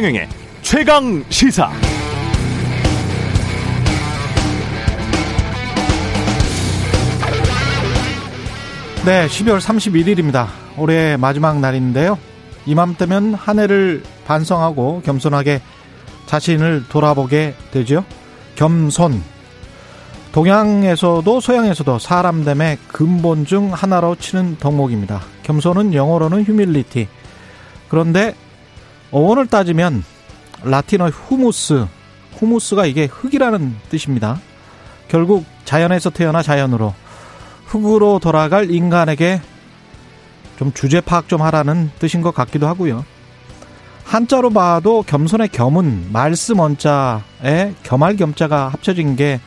최경영의 최강시사. 네, 12월 31일입니다. 올해 마지막 날인데요. 이맘때면 한 해를 반성하고 겸손하게 자신을 돌아보게 되죠. 겸손. 동양에서도 서양에서도 사람 됨의 근본 중 하나로 치는 덕목입니다. 겸손은 영어로는 휴밀리티. 그런데 어원을 따지면 라틴어 후무스가 이게 흙이라는 뜻입니다. 결국 자연에서 태어나 자연으로, 흙으로 돌아갈 인간에게 좀 주제 파악 좀 하라는 뜻인 것 같기도 하고요. 한자로 봐도 겸손의 겸은 말씀 원자에 겸할 겸자가 합쳐진 게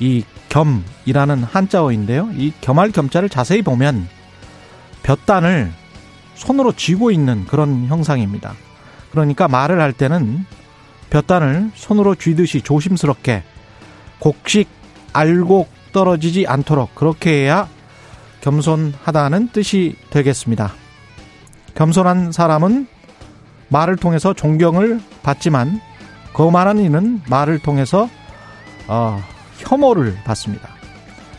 이 겸이라는 한자어인데요. 이 겸할 겸자를 자세히 보면 볕단을 손으로 쥐고 있는 그런 형상입니다. 그러니까 말을 할 때는 볕단을 손으로 쥐듯이 조심스럽게, 곡식 알곡 떨어지지 않도록 그렇게 해야 겸손하다는 뜻이 되겠습니다. 겸손한 사람은 말을 통해서 존경을 받지만, 거만한 이는 말을 통해서 혐오를 받습니다.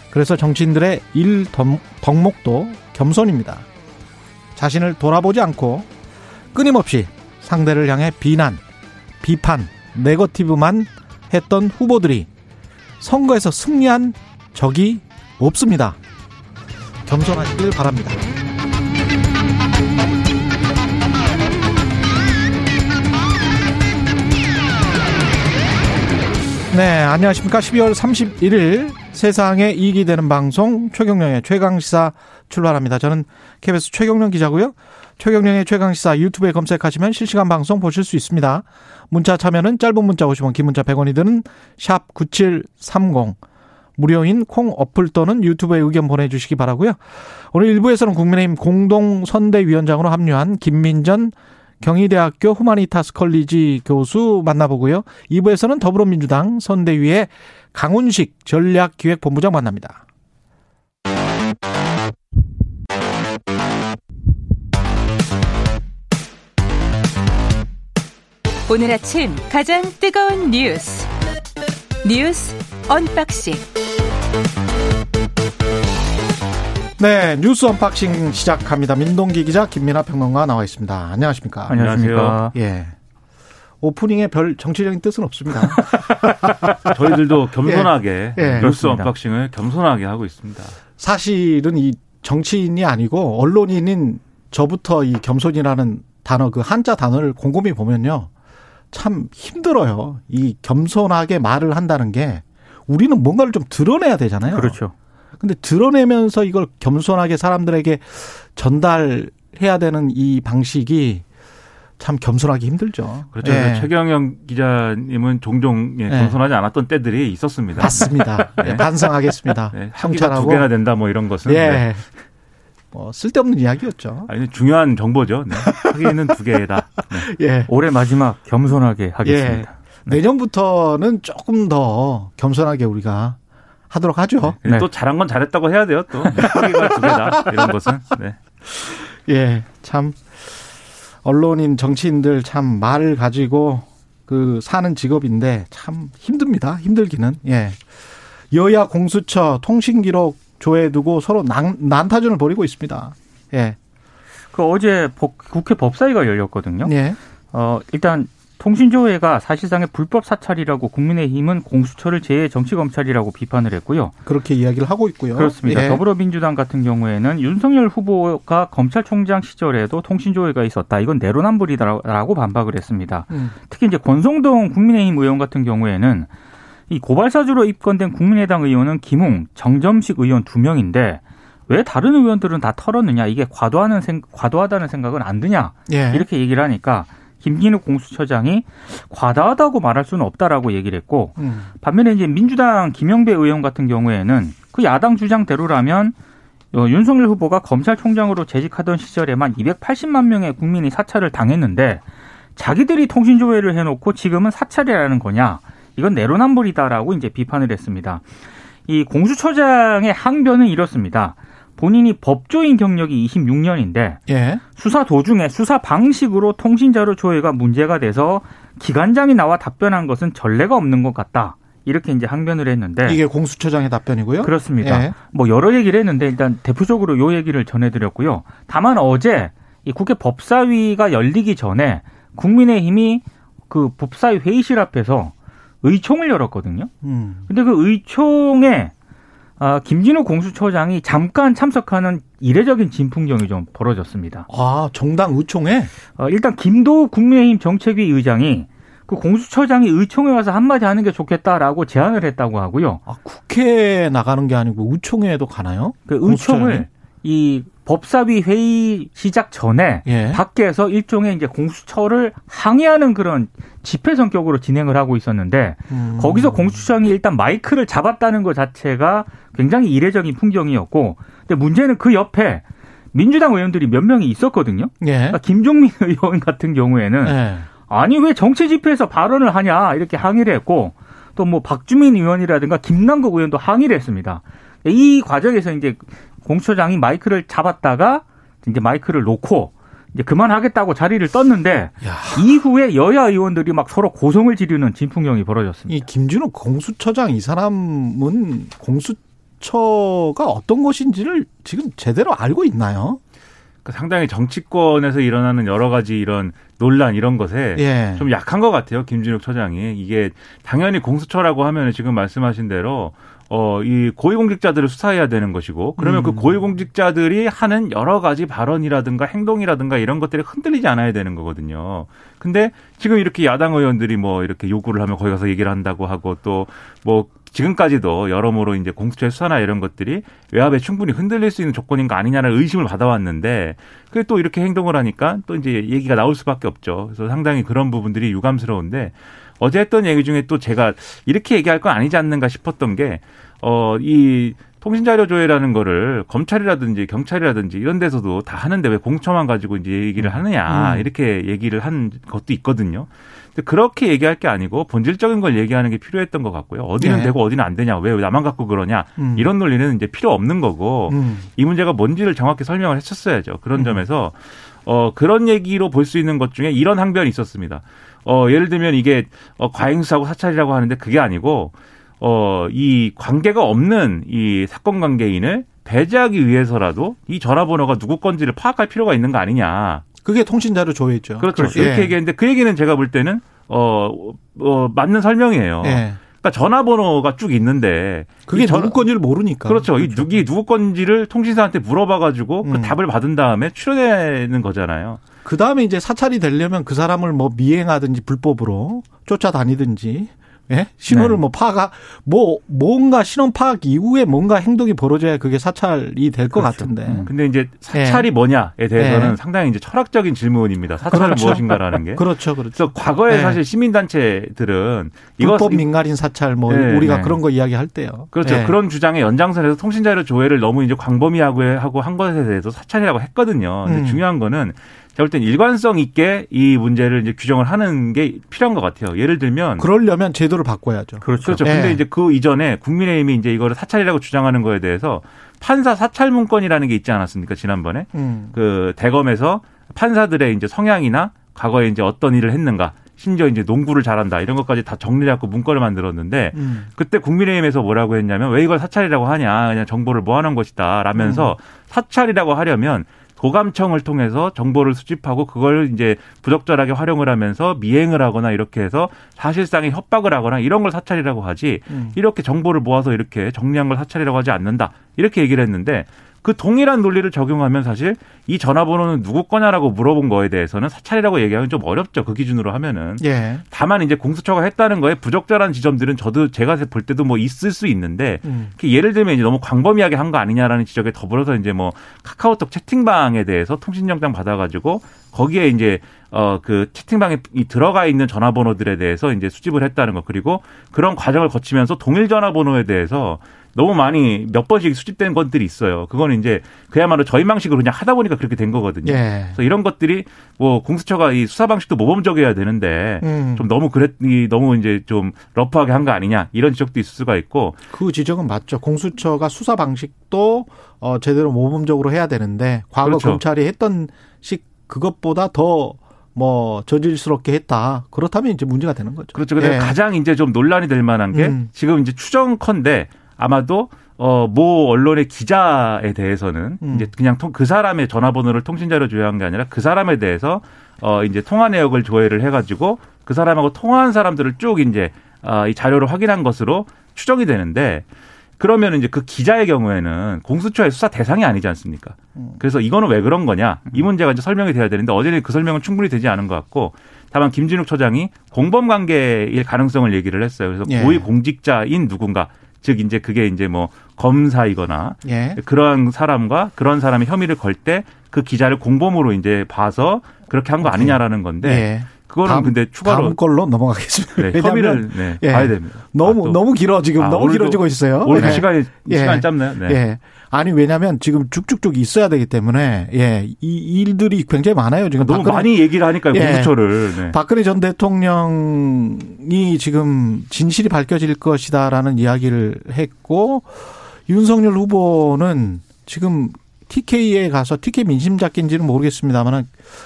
그래서 정치인들의 일 덕목도 겸손입니다. 자신을 돌아보지 않고 끊임없이 상대를 향해 비난, 비판, 네거티브만 했던 후보들이 선거에서 승리한 적이 없습니다. 겸손하시길 바랍니다. 네, 안녕하십니까. 12월 31일 세상에 이익이 되는 방송 최경령의 최강시사 출발합니다. 저는 KBS 최경령 기자고요. 최경령의 최강시사 유튜브에 검색하시면 실시간 방송 보실 수 있습니다. 문자 참여는 짧은 문자 50원, 긴 문자 100원이 드는 샵 9730, 무료인 콩 어플 또는 유튜브에 의견 보내주시기 바라고요. 오늘 1부에서는 국민의힘 공동선대위원장으로 합류한 김민전 경희대학교 후마니타스컬리지 교수 만나보고요. 2부에서는 더불어민주당 선대위의 강훈식 전략기획본부장 만납니다. 오늘 아침 가장 뜨거운 뉴스 언박싱. 네, 뉴스 언박싱 시작합니다. 민동기 기자, 김민아 평론가 나와 있습니다. 안녕하십니까? 안녕하세요. 예. 오프닝에 별 정치적인 뜻은 없습니다. 저희들도 겸손하게 뉴스 언박싱을 겸손하게 하고 있습니다. 사실은 이 정치인이 아니고 언론인인 저부터 이 겸손이라는 단어, 그 한자 단어를 곰곰이 보면요, 참 힘들어요. 이 겸손하게 말을 한다는 게, 우리는 뭔가를 좀 드러내야 되잖아요. 그렇죠. 근데 드러내면서 이걸 겸손하게 사람들에게 전달해야 되는 이 방식이 참 겸손하기 힘들죠. 그렇죠. 예. 최경영 기자님은 종종 겸손하지 않았던 때들이 있었습니다. 맞습니다. 네. 반성하겠습니다. 네. 학위가 2개나 된다 뭐 이런 것은. 네. 뭐 쓸데없는 이야기였죠. 아니, 중요한 정보죠. 네. 학위는 2개다. 네. 예. 올해 마지막 겸손하게 하겠습니다. 예. 네. 내년부터는 조금 더 겸손하게 우리가 하도록 하죠. 네. 또 잘한 건 잘했다고 해야 돼요. 또 학위가 2개다 이런 것은. 네. 예, 참 언론인 정치인들 참 말을 가지고 그 사는 직업인데 참 힘듭니다. 힘들기는. 예. 여야 공수처 통신기록 조회두고 서로 난타전을 벌이고 있습니다. 예. 그 어제 국회 법사위가 열렸거든요. 예. 일단 통신조회가 사실상의 불법 사찰이라고 국민의힘은 공수처를 제외 정치검찰이라고 비판을 했고요. 그렇게 이야기를 하고 있고요. 그렇습니다. 예. 더불어민주당 같은 경우에는 윤석열 후보가 검찰총장 시절에도 통신조회가 있었다, 이건 내로남불이다라고 반박을 했습니다. 특히 이제 권성동 국민의힘 의원 같은 경우에는 이 고발사주로 입건된 국민의당 의원은 김웅, 정점식 의원 2명인데 왜 다른 의원들은 다 털었느냐, 이게 과도하다는 생각은 안 드냐, 예, 이렇게 얘기를 하니까 김진욱 공수처장이 과다하다고 말할 수는 없다라고 얘기를 했고, 반면에 이제 민주당 김영배 의원 같은 경우에는 그 야당 주장대로라면 윤석열 후보가 검찰총장으로 재직하던 시절에만 280만 명의 국민이 사찰을 당했는데 자기들이 통신조회를 해놓고 지금은 사찰이라는 거냐, 이건 내로남불이다라고 이제 비판을 했습니다. 이 공수처장의 항변은 이렇습니다. 본인이 법조인 경력이 26년인데 예. 수사 도중에 수사 방식으로 통신자료 조회가 문제가 돼서 기관장이 나와 답변한 것은 전례가 없는 것 같다. 이렇게 이제 항변을 했는데. 이게 공수처장의 답변이고요? 그렇습니다. 예. 뭐 여러 얘기를 했는데 일단 대표적으로 요 얘기를 전해드렸고요. 다만 어제 이 국회 법사위가 열리기 전에 국민의힘이 그 법사위 회의실 앞에서 의총을 열었거든요. 근데 그 의총에 김진욱 공수처장이 잠깐 참석하는 이례적인 진풍경이 좀 벌어졌습니다. 아, 정당 의총에? 일단 김도읍 국민의힘 정책위 의장이 그 공수처장이 의총에 와서 한마디 하는 게 좋겠다라고 제안을 했다고 하고요. 아, 국회에 나가는 게 아니고 의총에도 가나요? 그 의총을 이 법사위 회의 시작 전에 예. 밖에서 일종의 이제 공수처를 항의하는 그런 집회 성격으로 진행을 하고 있었는데 거기서 공수처장이 일단 마이크를 잡았다는 것 자체가 굉장히 이례적인 풍경이었고, 근데 문제는 그 옆에 민주당 의원들이 몇 명이 있었거든요. 예. 그러니까 김종민 의원 같은 경우에는 예. 아니 왜 정치 집회에서 발언을 하냐 이렇게 항의를 했고, 또 뭐 박주민 의원이라든가 김남국 의원도 항의를 했습니다. 이 과정에서 이제 공수처장이 마이크를 잡았다가 이제 마이크를 놓고 이제 그만하겠다고 자리를 떴는데 야. 이후에 여야 의원들이 막 서로 고성을 지르는 진풍경이 벌어졌습니다. 이 김진욱 공수처장 이 사람은 공수처가 어떤 것인지를 지금 제대로 알고 있나요? 상당히 정치권에서 일어나는 여러 가지 이런 논란 이런 것에 예. 좀 약한 것 같아요. 김진욱 처장이. 이게 당연히 공수처라고 하면 지금 말씀하신 대로 이 고위공직자들을 수사해야 되는 것이고, 그러면 그 고위공직자들이 하는 여러 가지 발언이라든가 행동이라든가 이런 것들이 흔들리지 않아야 되는 거거든요. 근데 지금 이렇게 야당 의원들이 뭐 이렇게 요구를 하면 거기 가서 얘기를 한다고 하고, 또 뭐 지금까지도 여러모로 이제 공수처의 수사나 이런 것들이 외압에 충분히 흔들릴 수 있는 조건인 거 아니냐라는 의심을 받아왔는데, 그게 또 이렇게 행동을 하니까 또 이제 얘기가 나올 수밖에 없죠. 그래서 상당히 그런 부분들이 유감스러운데, 어제 했던 얘기 중에 또 제가 이렇게 얘기할 건 아니지 않는가 싶었던 게, 이 통신자료 조회라는 거를 검찰이라든지 경찰이라든지 이런 데서도 다 하는데 왜 공처만 가지고 이제 얘기를 하느냐, 이렇게 얘기를 한 것도 있거든요. 근데 그렇게 얘기할 게 아니고 본질적인 걸 얘기하는 게 필요했던 것 같고요. 어디는 네. 되고 어디는 안 되냐, 왜 나만 갖고 그러냐, 이런 논리는 이제 필요 없는 거고, 이 문제가 뭔지를 정확히 설명을 했었어야죠. 그런 점에서, 그런 얘기로 볼 수 있는 것 중에 이런 항변이 있었습니다. 예를 들면 이게, 과잉수사하고 사찰이라고 하는데 그게 아니고, 이 관계가 없는 이 사건 관계인을 배제하기 위해서라도 이 전화번호가 누구 건지를 파악할 필요가 있는 거 아니냐. 그게 통신자료 조회죠. 그렇죠. 이렇게 예. 얘기했는데 그 얘기는 제가 볼 때는, 맞는 설명이에요. 예. 그러니까 전화번호가 쭉 있는데 그게 누구 건지를 모르니까. 그렇죠. 이 누구 건지를 통신사한테 물어봐가지고 그 답을 받은 다음에 출연하는 거잖아요. 그 다음에 이제 사찰이 되려면 그 사람을 뭐 미행하든지 불법으로 쫓아다니든지, 예? 신호를 네. 뭔가 신원 파악 이후에 뭔가 행동이 벌어져야 그게 사찰이 될 것 그렇죠. 같은데. 근데 이제 사찰이 예. 뭐냐에 대해서는 예. 상당히 이제 철학적인 질문입니다. 사찰은 그렇죠. 무엇인가라는 게. 그렇죠, 그렇죠. 그래서 과거에 예. 사실 시민단체들은 불법 민간인 사찰 뭐 예. 우리가 예. 그런 거 이야기할 때요. 그렇죠. 예. 그런 주장의 연장선에서 통신자료 조회를 너무 이제 광범위하고 한 것에 대해서 사찰이라고 했거든요. 근데 중요한 거는 제가 볼 땐 일관성 있게 이 문제를 이제 규정을 하는 게 필요한 것 같아요. 예를 들면. 그러려면 제도를 바꿔야죠. 그렇죠. 그렇죠. 네. 근데 이제 그 이전에 국민의힘이 이제 이거를 사찰이라고 주장하는 거에 대해서 판사 사찰 문건이라는 게 있지 않았습니까? 지난번에. 그 대검에서 판사들의 이제 성향이나 과거에 이제 어떤 일을 했는가, 심지어 이제 농구를 잘한다 이런 것까지 다 정리해갖고 문건을 만들었는데 그때 국민의힘에서 뭐라고 했냐면 왜 이걸 사찰이라고 하냐, 그냥 정보를 모아놓은 것이다 라면서 사찰이라고 하려면 도감청을 통해서 정보를 수집하고 그걸 이제 부적절하게 활용을 하면서 미행을 하거나 이렇게 해서 사실상의 협박을 하거나 이런 걸 사찰이라고 하지 이렇게 정보를 모아서 이렇게 정리한 걸 사찰이라고 하지 않는다 이렇게 얘기를 했는데, 그 동일한 논리를 적용하면 사실 이 전화번호는 누구 거냐라고 물어본 거에 대해서는 사찰이라고 얘기하면 좀 어렵죠. 그 기준으로 하면은. 예. 다만 이제 공수처가 했다는 거에 부적절한 지점들은 제가 볼 때도 뭐 있을 수 있는데 예를 들면 이제 너무 광범위하게 한 거 아니냐라는 지적에 더불어서 이제 뭐 카카오톡 채팅방에 대해서 통신영장 받아가지고 거기에 이제 그 채팅방에 들어가 있는 전화번호들에 대해서 이제 수집을 했다는 거, 그리고 그런 과정을 거치면서 동일 전화번호에 대해서 너무 많이 몇 번씩 수집된 것들이 있어요. 그거는 이제 그야말로 저희 방식으로 그냥 하다 보니까 그렇게 된 거거든요. 예. 그래서 이런 것들이 뭐 공수처가 이 수사 방식도 모범적이어야 되는데 좀 너무 이제 좀 러프하게 한 거 아니냐 이런 지적도 있을 수가 있고. 그 지적은 맞죠. 공수처가 수사 방식도 제대로 모범적으로 해야 되는데 과거 그렇죠. 검찰이 했던 식 그것보다 더 뭐 저질스럽게 했다. 그렇다면 이제 문제가 되는 거죠. 그렇죠. 근데 예. 가장 이제 좀 논란이 될 만한 게 지금 이제 추정컨대 아마도 모 언론의 기자에 대해서는 이제 그냥 그 사람의 전화번호를 통신자료 조회한 게 아니라 그 사람에 대해서 이제 통화 내역을 조회를 해가지고 그 사람하고 통화한 사람들을 쭉 이제 이 자료를 확인한 것으로 추정이 되는데. 그러면 이제 그 기자의 경우에는 공수처의 수사 대상이 아니지 않습니까? 그래서 이거는 왜 그런 거냐? 이 문제가 이제 설명이 돼야 되는데 어제는 그 설명은 충분히 되지 않은 것 같고 다만 김진욱 처장이 공범 관계일 가능성을 얘기를 했어요. 그래서 예. 고위 공직자인 누군가 즉 이제 그게 이제 뭐 검사이거나 예. 그런 사람과 그런 사람의 혐의를 걸 때 그 기자를 공범으로 이제 봐서 그렇게 한 거 아니냐라는 건데. 예. 그거는 근데 추가로 다음 걸로 넘어가겠습니다. 네, 혐의를 예. 봐야 됩니다. 너무 길어 지금 너무 길어지고 있어요. 오늘도 예. 시간이 짧나요? 네. 예. 아니 왜냐하면 지금 쭉쭉쭉 있어야 되기 때문에 예. 이 일들이 굉장히 많아요. 지금 너무 박근혜, 많이 얘기를 하니까요. 공수처를. 예. 네. 박근혜 전 대통령이 지금 진실이 밝혀질 것이다라는 이야기를 했고 윤석열 후보는 지금 TK에 가서 TK 민심 잡기인지는 모르겠습니다만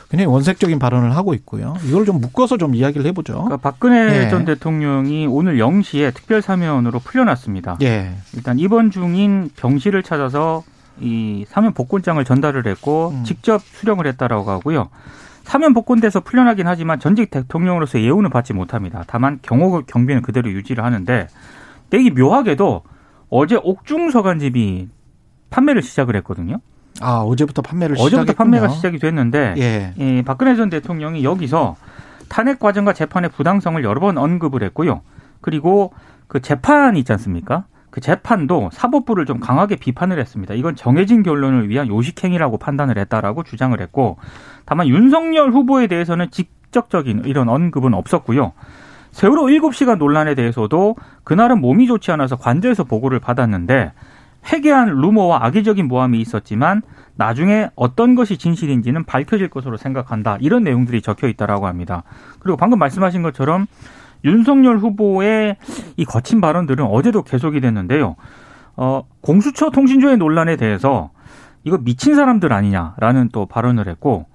그냥 원색적인 발언을 하고 있고요. 이걸 좀 묶어서 좀 이야기를 해보죠. 그러니까 박근혜 예. 전 대통령이 오늘 0시에 특별사면으로 풀려났습니다. 예. 일단 입원 중인 병실을 찾아서 이 사면 복권장을 전달을 했고 직접 수령을 했다라고 하고요. 사면 복권돼서 풀려나긴 하지만 전직 대통령으로서 예우는 받지 못합니다. 다만 경비는 그대로 유지를 하는데 되게 묘하게도 어제 옥중 서간집이 판매를 시작을 했거든요. 아, 어제부터 판매가 시작이 됐는데 예. 예, 박근혜 전 대통령이 여기서 탄핵 과정과 재판의 부당성을 여러 번 언급을 했고요. 그리고 그 재판이 있지 않습니까? 그 재판도 사법부를 좀 강하게 비판을 했습니다. 이건 정해진 결론을 위한 요식행위라고 판단을 했다라고 주장을 했고 다만 윤석열 후보에 대해서는 직접적인 이런 언급은 없었고요. 세월호 7시간 논란에 대해서도 그날은 몸이 좋지 않아서 관저에서 보고를 받았는데 회개한 루머와 악의적인 모함이 있었지만 나중에 어떤 것이 진실인지는 밝혀질 것으로 생각한다. 이런 내용들이 적혀 있다라고 합니다. 그리고 방금 말씀하신 것처럼 윤석열 후보의 이 거친 발언들은 어제도 계속이 됐는데요. 공수처 통신조회 논란에 대해서 이거 미친 사람들 아니냐라는 또 발언을 했고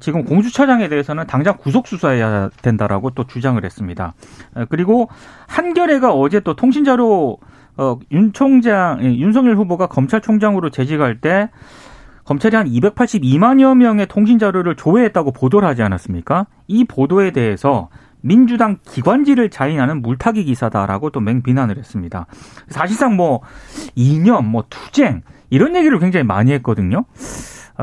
지금 공수처장에 대해서는 당장 구속 수사해야 된다라고 또 주장을 했습니다. 그리고 한겨레가 어제 또 통신자료 윤석열 후보가 검찰총장으로 재직할 때 검찰이 한 282만여 명의 통신자료를 조회했다고 보도를 하지 않았습니까? 이 보도에 대해서 민주당 기관지를 자인하는 물타기 기사다라고 또 맹비난을 했습니다. 사실상 뭐 이념, 뭐 투쟁 이런 얘기를 굉장히 많이 했거든요.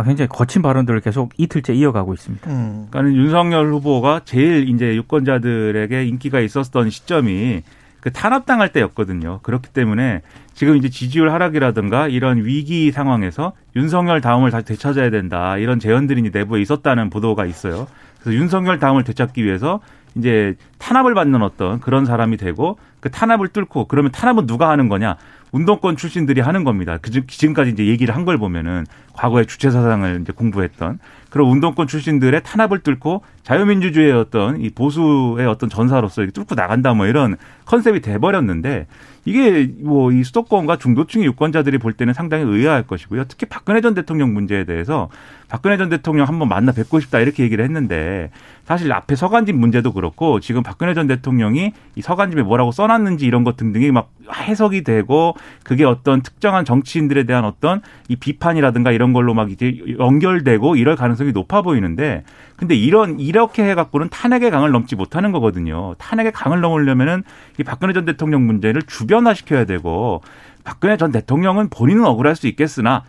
굉장히 거친 발언들을 계속 이틀째 이어가고 있습니다. 그러니까 윤석열 후보가 제일 이제 유권자들에게 인기가 있었던 시점이 그 탄압당할 때였거든요. 그렇기 때문에 지금 이제 지지율 하락이라든가 이런 위기 상황에서 윤석열 다음을 다시 되찾아야 된다. 이런 재현들이 내부에 있었다는 보도가 있어요. 그래서 윤석열 다음을 되찾기 위해서 이제 탄압을 받는 어떤 그런 사람이 되고 그 탄압을 뚫고 그러면 탄압은 누가 하는 거냐? 운동권 출신들이 하는 겁니다. 지금까지 이제 얘기를 한 걸 보면은 과거의 주체 사상을 이제 공부했던 그런 운동권 출신들의 탄압을 뚫고 자유민주주의의 어떤 이 보수의 어떤 전사로서 이렇게 뚫고 나간다 뭐 이런 컨셉이 돼버렸는데 이게 뭐 이 수도권과 중도층의 유권자들이 볼 때는 상당히 의아할 것이고요. 특히 박근혜 전 대통령 문제에 대해서 박근혜 전 대통령 한번 만나 뵙고 싶다 이렇게 얘기를 했는데 사실 앞에 서간집 문제도 그렇고 지금 박근혜 전 대통령이 이 서간집에 뭐라고 써놨는지 이런 것 등등이 막 해석이 되고 그게 어떤 특정한 정치인들에 대한 어떤 이 비판이라든가 이런 걸로 막 이제 연결되고 이럴 가능성이 높아 보이는데 근데 이렇게 해갖고는 탄핵의 강을 넘지 못하는 거거든요. 탄핵의 강을 넘으려면은 이 박근혜 전 대통령 문제를 주변화시켜야 되고 박근혜 전 대통령은 본인은 억울할 수 있겠으나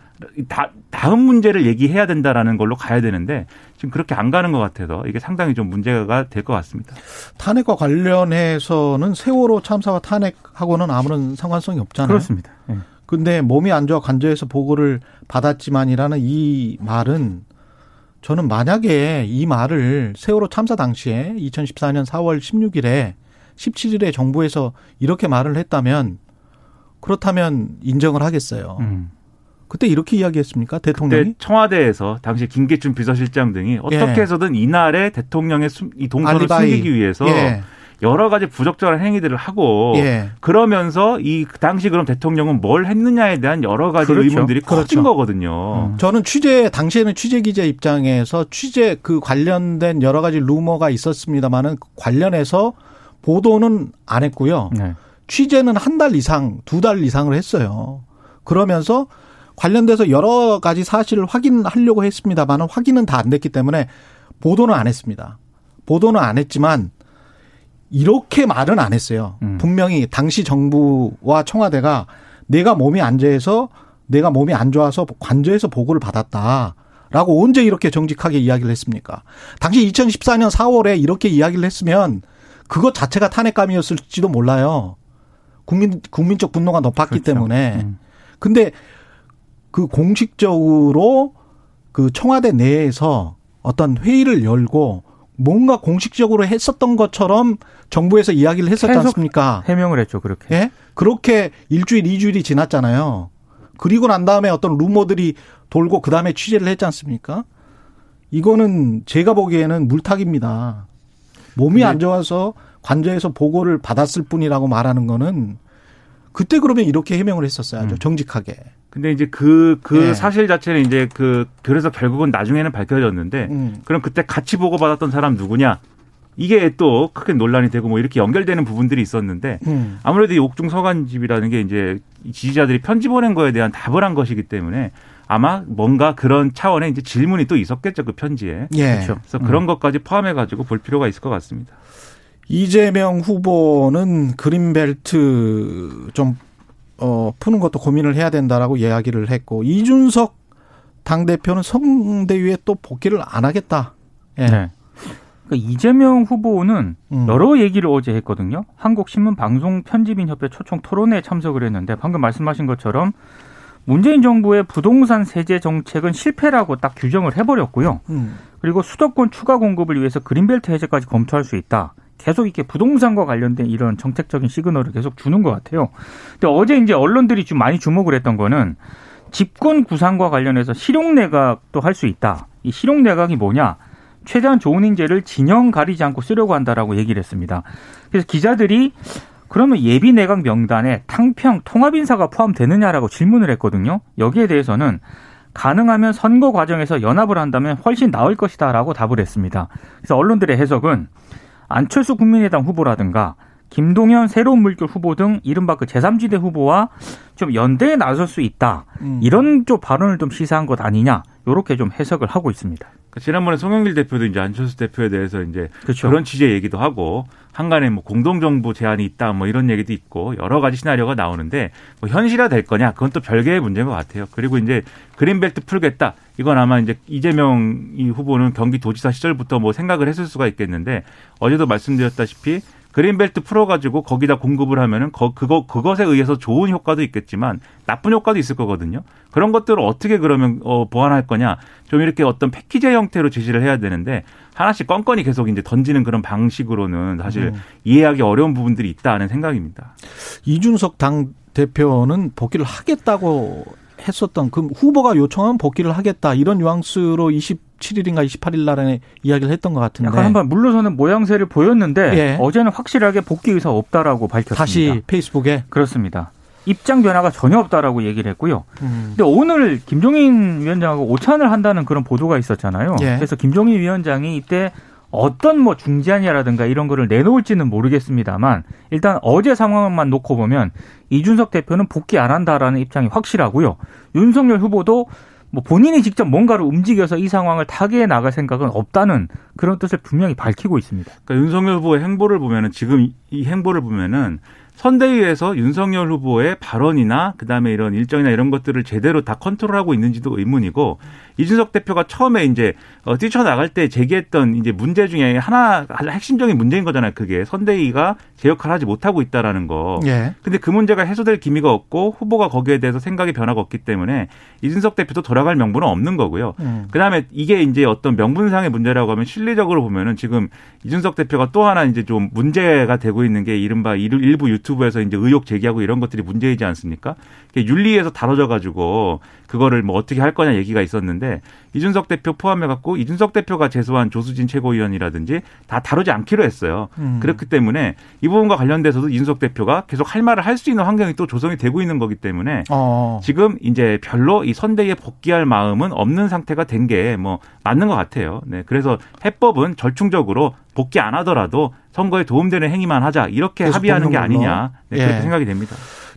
다음 문제를 얘기해야 된다라는 걸로 가야 되는데 지금 그렇게 안 가는 것 같아서 이게 상당히 좀 문제가 될 것 같습니다. 탄핵과 관련해서는 세월호 참사와 탄핵하고는 아무런 상관성이 없잖아요. 그렇습니다. 그런데 네. 몸이 안 좋아 관저에서 보고를 받았지만이라는 이 말은 저는 만약에 이 말을 세월호 참사 당시에 2014년 4월 17일에 정부에서 이렇게 말을 했다면 그렇다면 인정을 하겠어요. 그때 이렇게 이야기했습니까? 대통령이? 그때 청와대에서 당시 김기춘 비서실장 등이 어떻게 해서든 이날에 대통령의 이 동선을 숨기기 위해서 여러 가지 부적절한 행위들을 하고 그러면서 이 당시 그럼 대통령은 뭘 했느냐에 대한 여러 가지 의문들이 커진 거거든요. 저는 당시에는 취재기자 입장에서 취재 그 관련된 여러 가지 루머가 있었습니다만은 관련해서 보도는 안 했고요. 취재는 한 달 이상, 두 달 이상을 했어요. 그러면서 관련돼서 여러 가지 사실을 확인하려고 했습니다만 확인은 다 안 됐기 때문에 보도는 안 했습니다. 보도는 안 했지만 이렇게 말은 안 했어요. 분명히 당시 정부와 청와대가 내가 몸이 안 좋아서 관저에서 보고를 받았다라고 언제 이렇게 정직하게 이야기를 했습니까? 당시 2014년 4월에 이렇게 이야기를 했으면 그것 자체가 탄핵감이었을지도 몰라요. 국민적 분노가 높았기 때문에. 근데 그 공식적으로 그 청와대 내에서 어떤 회의를 열고 뭔가 공식적으로 했었던 것처럼 정부에서 이야기를 했었지 않습니까? 해명을 했죠, 그렇게. 예? 그렇게 일주일, 이주일이 지났잖아요. 그리고 난 다음에 어떤 루머들이 돌고 그 다음에 취재를 했지 않습니까? 이거는 제가 보기에는 물타기입니다. 몸이 안 좋아서 관저에서 보고를 받았을 뿐이라고 말하는 거는 그때 그러면 이렇게 해명을 했었어야죠, 정직하게. 근데 이제 사실 자체는 이제 그래서 결국은 나중에는 밝혀졌는데 그럼 그때 같이 보고받았던 사람 누구냐? 이게 또 크게 논란이 되고 뭐 이렇게 연결되는 부분들이 있었는데 아무래도 이 옥중 서간집이라는 게 이제 지지자들이 편지 보낸 거에 대한 답을 한 것이기 때문에 아마 뭔가 그런 차원의 이제 질문이 또 있었겠죠, 그 편지에. 그렇죠. 그래서 그런 것까지 포함해 가지고 볼 필요가 있을 것 같습니다. 이재명 후보는 그린벨트 좀 푸는 것도 고민을 해야 된다라고 이야기를 했고 이준석 당대표는 선대위에 또 복귀를 안 하겠다. 예. 네. 그러니까 이재명 후보는 여러 얘기를 어제 했거든요. 한국신문방송편집인협회 초청 토론회에 참석을 했는데 방금 말씀하신 것처럼 문재인 정부의 부동산 세제 정책은 실패라고 딱 규정을 해버렸고요. 그리고 수도권 추가 공급을 위해서 그린벨트 해제까지 검토할 수 있다. 계속 이렇게 부동산과 관련된 이런 정책적인 시그널을 계속 주는 것 같아요. 근데 어제 이제 언론들이 좀 많이 주목을 했던 거는 집권 구상과 관련해서 실용내각도 할 수 있다. 이 실용내각이 뭐냐? 최대한 좋은 인재를 진영 가리지 않고 쓰려고 한다라고 얘기를 했습니다. 그래서 기자들이 그러면 예비내각 명단에 탕평 통합인사가 포함되느냐라고 질문을 했거든요. 여기에 대해서는 가능하면 선거 과정에서 연합을 한다면 훨씬 나을 것이다라고 답을 했습니다. 그래서 언론들의 해석은 안철수 국민의당 후보라든가 김동연 새로운 물결 후보 등 이른바 그 제3지대 후보와 좀 연대에 나설 수 있다. 이런 좀 발언을 좀 시사한 것 아니냐. 이렇게 좀 해석을 하고 있습니다. 그러니까 지난번에 송영길 대표도 이제 안철수 대표에 대해서 이제 그렇죠. 그런 취재 얘기도 하고 한간에 뭐 공동정부 제안이 있다 뭐 이런 얘기도 있고 여러 가지 시나리오가 나오는데 뭐 현실화 될 거냐 그건 또 별개의 문제인 것 같아요. 그리고 이제 그린벨트 풀겠다 이건 아마 이제 이재명 이 후보는 경기도지사 시절부터 뭐 생각을 했을 수가 있겠는데 어제도 말씀드렸다시피 그린벨트 풀어가지고 거기다 공급을 하면은 그것에 의해서 좋은 효과도 있겠지만 나쁜 효과도 있을 거거든요. 그런 것들을 어떻게 그러면 보완할 거냐. 좀 이렇게 어떤 패키지의 형태로 제시를 해야 되는데 하나씩 껌껌이 계속 이제 던지는 그런 방식으로는 사실 이해하기 어려운 부분들이 있다는 생각입니다. 이준석 당대표는 복귀를 하겠다고 했었던 그 후보가 요청하면 복귀를 하겠다 이런 뉘앙스로 27일인가 28일 날에 이야기를 했던 것 같은데 약간 한번 물러서는 모양새를 보였는데 어제는 확실하게 복귀 의사 없다라고 밝혔습니다. 다시 페이스북에? 그렇습니다. 입장 변화가 전혀 없다라고 얘기를 했고요. 근데 오늘 김종인 위원장하고 오찬을 한다는 그런 보도가 있었잖아요. 그래서 김종인 위원장이 이때 어떤 뭐 중재안이라든가 이런 거를 내놓을지는 모르겠습니다만 일단 어제 상황만 놓고 보면 이준석 대표는 복귀 안 한다라는 입장이 확실하고요. 윤석열 후보도 뭐 본인이 직접 뭔가를 움직여서 이 상황을 타개해 나갈 생각은 없다는 그런 뜻을 분명히 밝히고 있습니다. 그러니까 윤석열 후보의 행보를 보면은 지금 이 행보를 보면은 선대위에서 윤석열 후보의 발언이나 그다음에 이런 일정이나 이런 것들을 제대로 다 컨트롤하고 있는지도 의문이고 이준석 대표가 처음에 이제 뛰쳐나갈 때 제기했던 이제 문제 중에 하나 핵심적인 문제인 거잖아요. 그게 선대위가 제 역할을 하지 못하고 있다라는 거. 근데 그 문제가 해소될 기미가 없고 후보가 거기에 대해서 생각이 변화가 없기 때문에 이준석 대표도 돌아갈 명분은 없는 거고요. 그다음에 이게 이제 어떤 명분상의 문제라고 하면 실리적으로 보면은 지금 이준석 대표가 또 하나 이제 좀 문제가 되고 있는 게 이른바 일부 유튜브 유튜브에서 이제 의혹 제기하고 이런 것들이 문제이지 않습니까? 윤리에서 다뤄져 가지고 그거를 뭐 어떻게 할 거냐 얘기가 있었는데 이준석 대표 포함해 갖고 이준석 대표가 제소한 조수진 최고위원이라든지 다 다루지 않기로 했어요. 그렇기 때문에 이 부분과 관련돼서도 이준석 대표가 계속 할 말을 할 수 있는 환경이 또 조성이 되고 있는 거기 때문에 지금 이제 별로 이 선대에 복귀할 마음은 없는 상태가 된 게 뭐 맞는 것 같아요. 네, 그래서 해법은 절충적으로 복귀 안 하더라도 선거에 도움되는 행위만 하자 이렇게 합의하는 게 아니냐 네, 그렇게 예. 생각이 됩니다.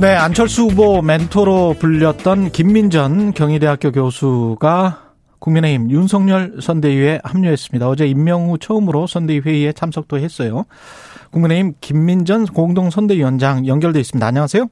네, 안철수 후보 멘토로 불렸던 김민전 경희대학교 교수가 국민의힘 윤석열 선대위에 합류했습니다. 어제 임명 후 처음으로 선대위 회의에 참석도 했어요. 국민의힘 김민전 공동선대위원장 연결돼 있습니다. 안녕하세요.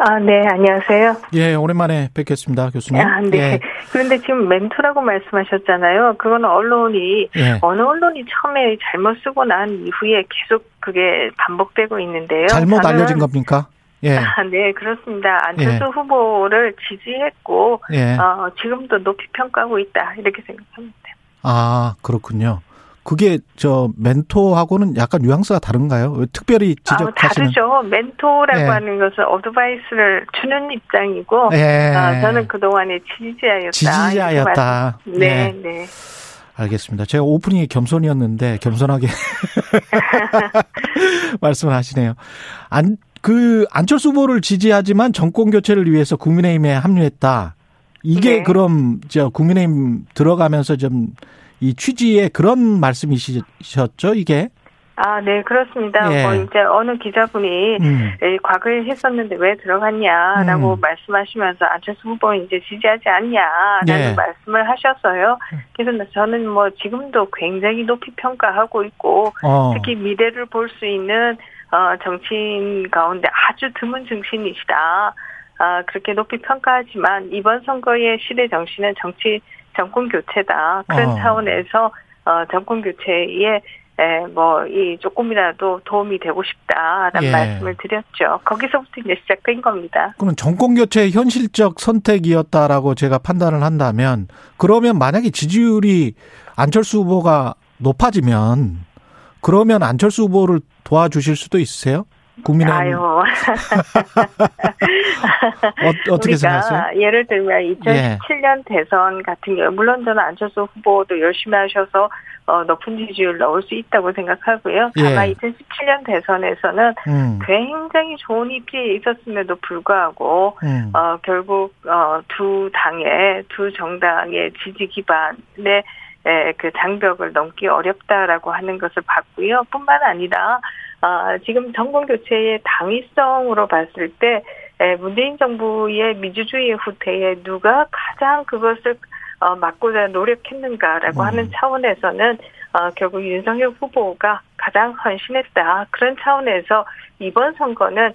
아, 네, 안녕하세요. 예, 오랜만에 뵙겠습니다, 교수님. 아, 네. 예. 그런데 지금 멘토라고 말씀하셨잖아요. 그건 언론이, 예. 어느 언론이 처음에 잘못 쓰고 난 이후에 계속 그게 반복되고 있는데요. 잘못 알려진 겁니까? 예. 아, 네, 그렇습니다. 안철수 예. 후보를 지지했고, 예. 지금도 높이 평가하고 있다. 이렇게 생각합니다. 아, 그렇군요. 그게 저 멘토하고는 약간 뉘앙스가 다른가요? 특별히 지적하시는. 다르죠. 멘토라고 예. 하는 것은 어드바이스를 주는 입장이고 예. 저는 그동안의 지지자였다. 지지자였다. 네. 네. 네. 알겠습니다. 제가 오프닝이 겸손이었는데 겸손하게 말씀하시네요. 안철수 후보를 지지하지만 정권 교체를 위해서 국민의힘에 합류했다. 이게 네. 그럼 저 국민의힘 들어가면서 좀 이 취지의 그런 말씀이셨죠, 이게? 아, 네, 그렇습니다. 예. 이제 어느 기자분이 과거에 했었는데 왜 들어갔냐라고 말씀하시면서 안철수 후보 이제 지지하지 않냐라는 예. 말씀을 하셨어요. 그래서 저는 뭐 지금도 굉장히 높이 평가하고 있고 특히 미래를 볼 수 있는 정치인 가운데 아주 드문 정치인이시다. 그렇게 높이 평가하지만 이번 선거의 시대 정신은 정권 교체다. 그런 차원에서 정권 교체에 조금이라도 도움이 되고 싶다라는 예. 말씀을 드렸죠. 거기서부터 이제 시작된 겁니다. 그럼 정권 교체의 현실적 선택이었다라고 제가 판단을 한다면 그러면 만약에 지지율이 안철수 후보가 높아지면 그러면 안철수 후보를 도와주실 수도 있으세요? 국민의힘. 어떻게 생각하세요? 예를 들면 2017년 예. 대선 같은 경우 물론 저는 안철수 후보도 열심히 하셔서 높은 지지율 나올 수 있다고 생각하고요. 다만 예. 2017년 대선에서는 굉장히 좋은 입지에 있었음에도 불구하고 결국 두 당의 두 정당의 지지 기반의 그 장벽을 넘기 어렵다라고 하는 것을 봤고요. 뿐만 아니라 지금 정권 교체의 당위성으로 봤을 때 문재인 정부의 민주주의 후퇴에 누가 가장 그것을 막고자 노력했는가라고 하는 차원에서는 결국 윤석열 후보가 가장 헌신했다. 그런 차원에서 이번 선거는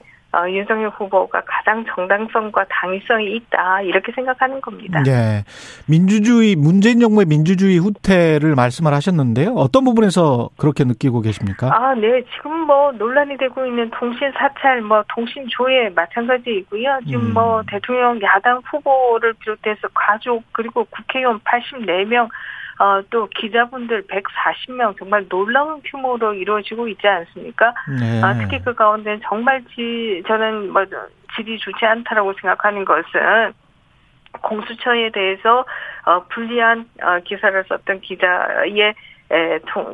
윤석열 후보가 가장 정당성과 당위성이 있다. 이렇게 생각하는 겁니다. 네. 문재인 정부의 민주주의 후퇴를 말씀을 하셨는데요. 어떤 부분에서 그렇게 느끼고 계십니까? 아, 네. 지금 논란이 되고 있는 동신 사찰, 동신 조회 마찬가지이고요. 지금 대통령 야당 후보를 비롯해서 가족, 그리고 국회의원 84명, 또 기자분들 140명 정말 놀라운 규모로 이루어지고 있지 않습니까? 네. 특히 그 가운데 정말 저는 질이 좋지 않다라고 생각하는 것은 공수처에 대해서 불리한 기사를 썼던 기자의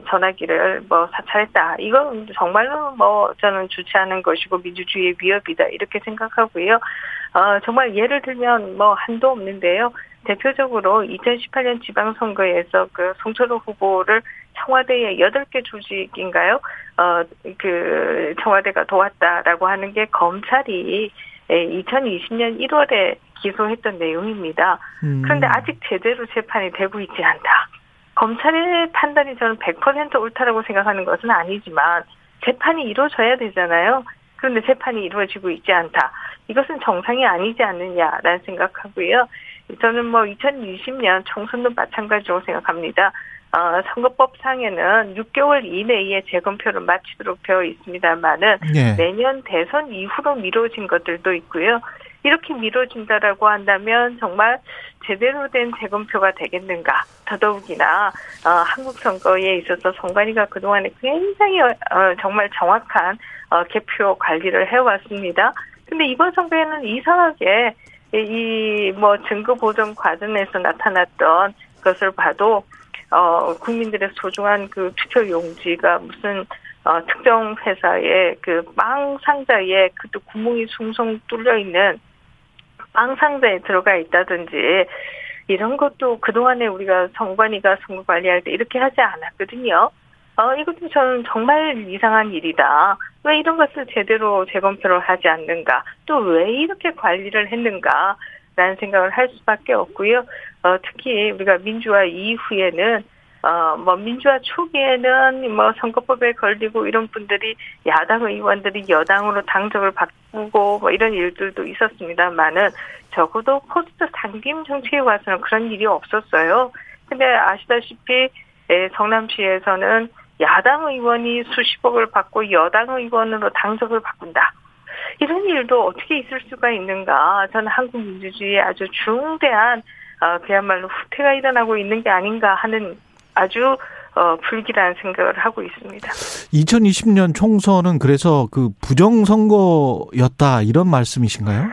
전화기를 사찰했다. 이건 정말로 저는 좋지 않은 것이고 민주주의의 위협이다 이렇게 생각하고요. 정말 예를 들면 한도 없는데요. 대표적으로 2018년 지방선거에서 그 송철호 후보를 청와대의 8개 조직인가요? 그 청와대가 도왔다라고 하는 게 검찰이 2020년 1월에 기소했던 내용입니다. 그런데 아직 제대로 재판이 되고 있지 않다. 검찰의 판단이 저는 100% 옳다라고 생각하는 것은 아니지만 재판이 이루어져야 되잖아요. 그런데 재판이 이루어지고 있지 않다. 이것은 정상이 아니지 않느냐라는 생각하고요. 저는 뭐 2020년 총선도 마찬가지라고 생각합니다. 선거법상에는 6개월 이내에 재검표를 마치도록 되어 있습니다만은 네. 내년 대선 이후로 미뤄진 것들도 있고요. 이렇게 미뤄진다라고 한다면 정말 제대로 된 재검표가 되겠는가. 더더욱이나 한국 선거에 있어서 선관위가 그동안에 굉장히 정말 정확한 개표 관리를 해왔습니다. 근데 이번 선거에는 이상하게 이 뭐 증거 보존 과정에서 나타났던 것을 봐도 국민들의 소중한 그 투표 용지가 무슨 특정 회사의 그 빵 상자에 그것도 구멍이 숭숭 뚫려 있는 빵 상자에 들어가 있다든지 이런 것도 그동안에 우리가 선관위가 선거 관리할 때 이렇게 하지 않았거든요. 이것도 저는 정말 이상한 일이다. 왜 이런 것을 제대로 재검표를 하지 않는가? 또 왜 이렇게 관리를 했는가? 라는 생각을 할 수밖에 없고요. 특히 우리가 민주화 이후에는 뭐 민주화 초기에는 뭐 선거법에 걸리고 이런 분들이 야당 의원들이 여당으로 당적을 바꾸고 뭐 이런 일들도 있었습니다만은 적어도 포스트 상김 정치에 와서는 그런 일이 없었어요. 근데 아시다시피 성남시에서는 야당 의원이 수십억을 받고 여당 의원으로 당적을 바꾼다. 이런 일도 어떻게 있을 수가 있는가. 저는 한국 민주주의에 아주 중대한 그야말로 후퇴가 일어나고 있는 게 아닌가 하는 아주 불길한 생각을 하고 있습니다. 2020년 총선은 그래서 그 부정선거였다 이런 말씀이신가요?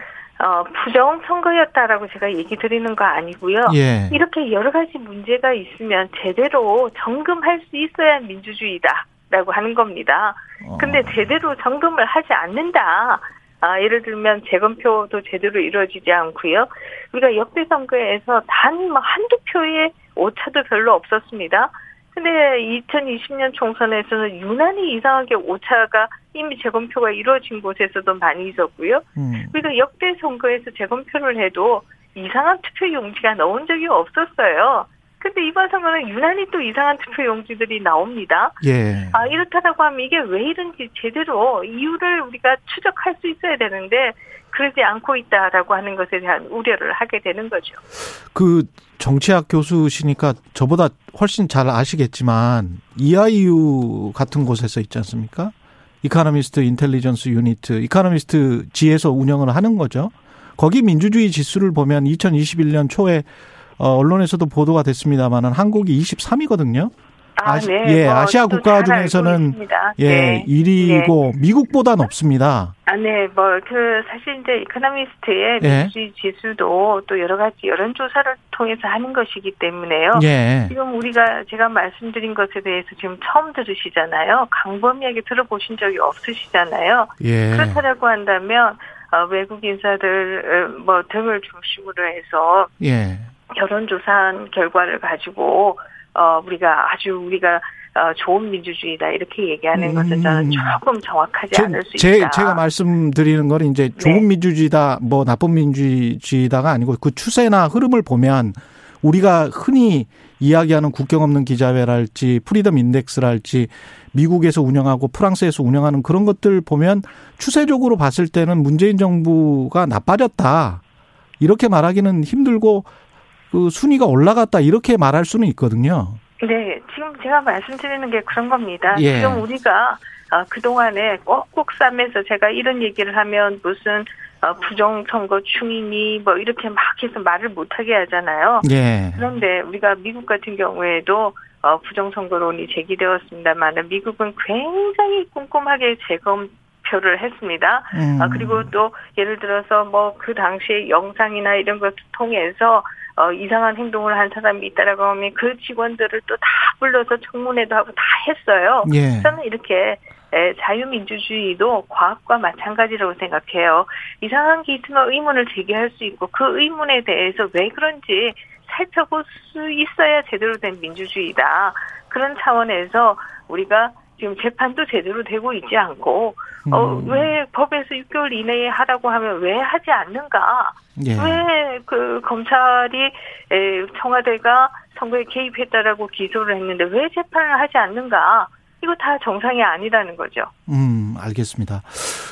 부정선거였다라고 제가 얘기 드리는 거 아니고요. 예. 이렇게 여러 가지 문제가 있으면 제대로 점검할 수 있어야 민주주의다라고 하는 겁니다. 근데 제대로 점검을 하지 않는다. 예를 들면 재검표도 제대로 이루어지지 않고요. 우리가 역대 선거에서 단 뭐 한두 표의 오차도 별로 없었습니다. 근데 2020년 총선에서는 유난히 이상하게 오차가 이미 재검표가 이루어진 곳에서도 많이 있었고요. 우리가 역대 선거에서 재검표를 해도 이상한 투표 용지가 나온 적이 없었어요. 근데 이번 선거는 유난히 또 이상한 투표 용지들이 나옵니다. 예. 이렇다라고 하면 이게 왜 이런지 제대로 이유를 우리가 추적할 수 있어야 되는데 그러지 않고 있다라고 하는 것에 대한 우려를 하게 되는 거죠. 그 정치학 교수시니까 저보다 훨씬 잘 아시겠지만 EIU 같은 곳에서 있지 않습니까? 이코노미스트 인텔리전스 유니트, 이코노미스트 지에서 운영을 하는 거죠. 거기 민주주의 지수를 보면 2021년 초에 언론에서도 보도가 됐습니다만은 한국이 23위거든요. 네. 예, 아시아 국가 중에서는 예, 네. 1위고 네. 미국보다 높습니다. 네, 뭐 그 사실 이제 이코노미스트의 민주주의 지수도 또 여러 가지 여론 조사를 통해서 하는 것이기 때문에요. 예. 지금 제가 말씀드린 것에 대해서 지금 처음 들으시잖아요. 광범위하게 들어보신 적이 없으시잖아요. 예. 그렇다라고 한다면 외국 인사들 뭐 등을 중심으로 해서 예. 여론 조사한 결과를 가지고 우리가 아주 좋은 민주주의다 이렇게 얘기하는 것은 저는 조금 정확하지 않을 수 있다. 제가 말씀드리는 건 이제 좋은 민주주의다, 뭐 나쁜 민주주의다가 아니고 그 추세나 흐름을 보면 우리가 흔히 이야기하는 국경 없는 기자회랄지 프리덤 인덱스랄지 미국에서 운영하고 프랑스에서 운영하는 그런 것들 보면 추세적으로 봤을 때는 문재인 정부가 나빠졌다 이렇게 말하기는 힘들고 그 순위가 올라갔다 이렇게 말할 수는 있거든요. 네. 지금 제가 말씀드리는 게 그런 겁니다. 예. 지금 우리가 그동안에 꼭꼭삼에서 제가 이런 얘기를 하면 무슨 부정선거 충이니 뭐 이렇게 막 해서 말을 못하게 하잖아요. 예. 그런데 우리가 미국 같은 경우에도 부정선거론이 제기되었습니다만 미국은 굉장히 꼼꼼하게 재검표를 했습니다. 그리고 또 예를 들어서 뭐 그 당시에 영상이나 이런 것을 통해서 이상한 행동을 한 사람이 있다라고 하면 그 직원들을 또 다 불러서 청문회도 하고 다 했어요. 예. 저는 이렇게 자유민주주의도 과학과 마찬가지라고 생각해요. 이상한 기준과 의문을 제기할 수 있고 그 의문에 대해서 왜 그런지 살펴볼 수 있어야 제대로 된 민주주의다. 그런 차원에서 우리가 지금 재판도 제대로 되고 있지 않고 왜 법에서 6개월 이내에 하라고 하면 왜 하지 않는가? 예. 왜 그 검찰이 청와대가 선거에 개입했다라고 기소를 했는데 왜 재판을 하지 않는가? 이거 다 정상이 아니라는 거죠. 알겠습니다.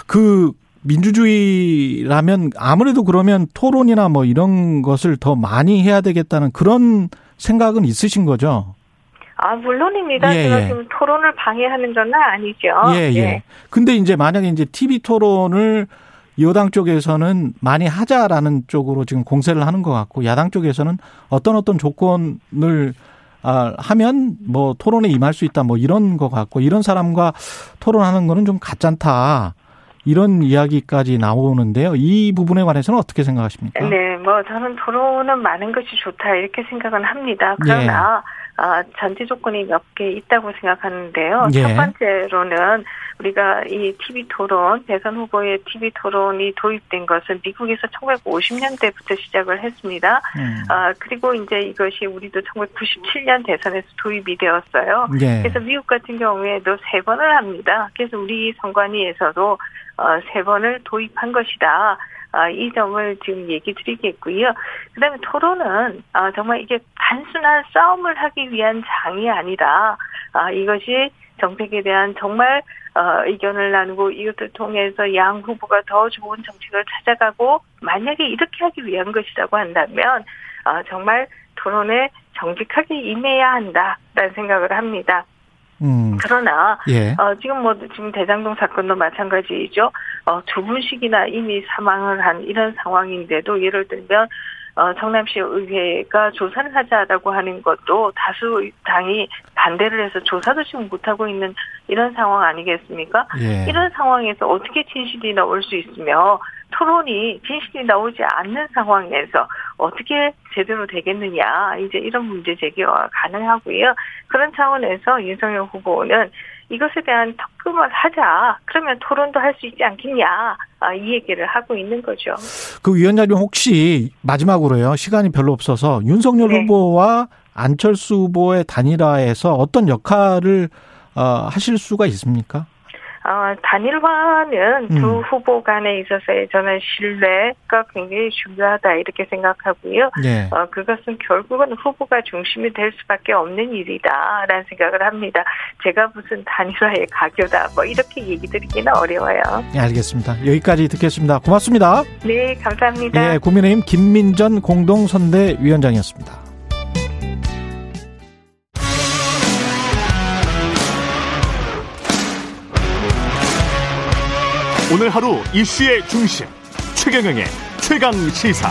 그 민주주의라면 아무래도 그러면 토론이나 뭐 이런 것을 더 많이 해야 되겠다는 그런 생각은 있으신 거죠? 아, 물론입니다. 예, 제가 예. 지금 토론을 방해하는 건 아니죠. 예, 예. 예. 근데 이제 만약에 이제 TV 토론을 여당 쪽에서는 많이 하자라는 쪽으로 지금 공세를 하는 것 같고, 야당 쪽에서는 어떤 조건을 하면 뭐 토론에 임할 수 있다 뭐 이런 것 같고, 이런 사람과 토론하는 거는 좀 가짠다. 이런 이야기까지 나오는데요. 이 부분에 관해서는 어떻게 생각하십니까? 네, 뭐 저는 토론은 많은 것이 좋다 이렇게 생각은 합니다. 그러나 전제 조건이 몇 개 있다고 생각하는데요. 예. 첫 번째로는 우리가 이 TV 토론, 대선 후보의 TV 토론이 도입된 것은 미국에서 1950년대부터 시작을 했습니다. 그리고 이제 이것이 우리도 1997년 대선에서 도입이 되었어요. 예. 그래서 미국 같은 경우에도 3번을 합니다. 그래서 우리 선관위에서도 3번을 도입한 것이다. 이 점을 지금 얘기 드리겠고요. 그다음에 토론은 정말 이게 단순한 싸움을 하기 위한 장이 아니라 이것이 정책에 대한 정말 의견을 나누고 이것을 통해서 양 후보가 더 좋은 정책을 찾아가고 만약에 이렇게 하기 위한 것이라고 한다면 정말 토론에 정직하게 임해야 한다라는 생각을 합니다. 그러나 예. 지금 뭐 지금 대장동 사건도 마찬가지죠. 두 분씩이나 이미 사망을 한 이런 상황인데도 예를 들면 성남시 의회가 조사를 하자라고 하는 것도 다수 당이 반대를 해서 조사도 지금 못하고 있는 이런 상황 아니겠습니까? 예. 이런 상황에서 어떻게 진실이 나올 수 있으며 토론이 진실이 나오지 않는 상황에서 어떻게 제대로 되겠느냐 이제 이런 문제 제기가 가능하고요. 그런 차원에서 윤석열 후보는 이것에 대한 특검을 하자. 그러면 토론도 할 수 있지 않겠냐. 이 얘기를 하고 있는 거죠. 그 위원장님 혹시 마지막으로요. 시간이 별로 없어서 윤석열 네. 후보와 안철수 후보의 단일화에서 어떤 역할을 하실 수가 있습니까? 단일화는 두 후보 간에 있어서의 저는 신뢰가 굉장히 중요하다 이렇게 생각하고요. 네. 그것은 결국은 후보가 중심이 될 수밖에 없는 일이다라는 생각을 합니다. 제가 무슨 단일화의 가교다 뭐 이렇게 얘기 드리기는 어려워요. 네, 알겠습니다. 여기까지 듣겠습니다. 고맙습니다. 네, 감사합니다. 네, 국민의힘 김민전 공동선대위원장이었습니다. 오늘 하루 이슈의 중심 최경영의 최강시사.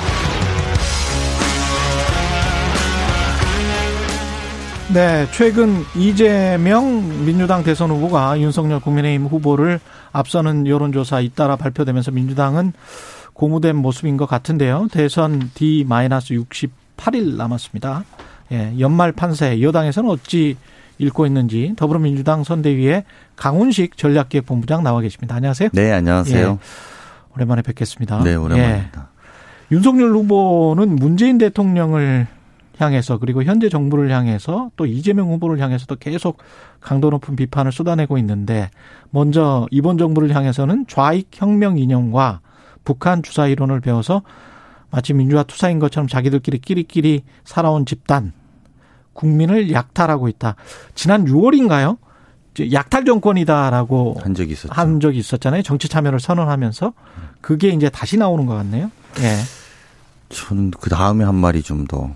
네, 최근 이재명 민주당 대선 후보가 윤석열 국민의힘 후보를 앞서는 여론조사 잇따라 발표되면서 민주당은 고무된 모습인 것 같은데요. 대선 D-68일 남았습니다. 예, 연말 판세 여당에서는 어찌 읽고 있는지 더불어민주당 선대위의 강훈식 전략기획본부장 나와 계십니다. 안녕하세요. 네, 안녕하세요. 예, 오랜만에 뵙겠습니다. 네, 오랜만입니다. 예, 윤석열 후보는 문재인 대통령을 향해서 그리고 현재 정부를 향해서 또 이재명 후보를 향해서도 계속 강도 높은 비판을 쏟아내고 있는데 먼저 이번 정부를 향해서는 좌익 혁명 이념과 북한 주사 이론을 배워서 마치 민주화 투사인 것처럼 자기들끼리 끼리끼리 살아온 집단. 국민을 약탈하고 있다. 지난 6월인가요? 약탈 정권이다라고 한 적이 있었죠. 한 적이 있었잖아요. 정치 참여를 선언하면서 그게 이제 다시 나오는 것 같네요. 예. 저는 그 다음에 한 말이 좀 더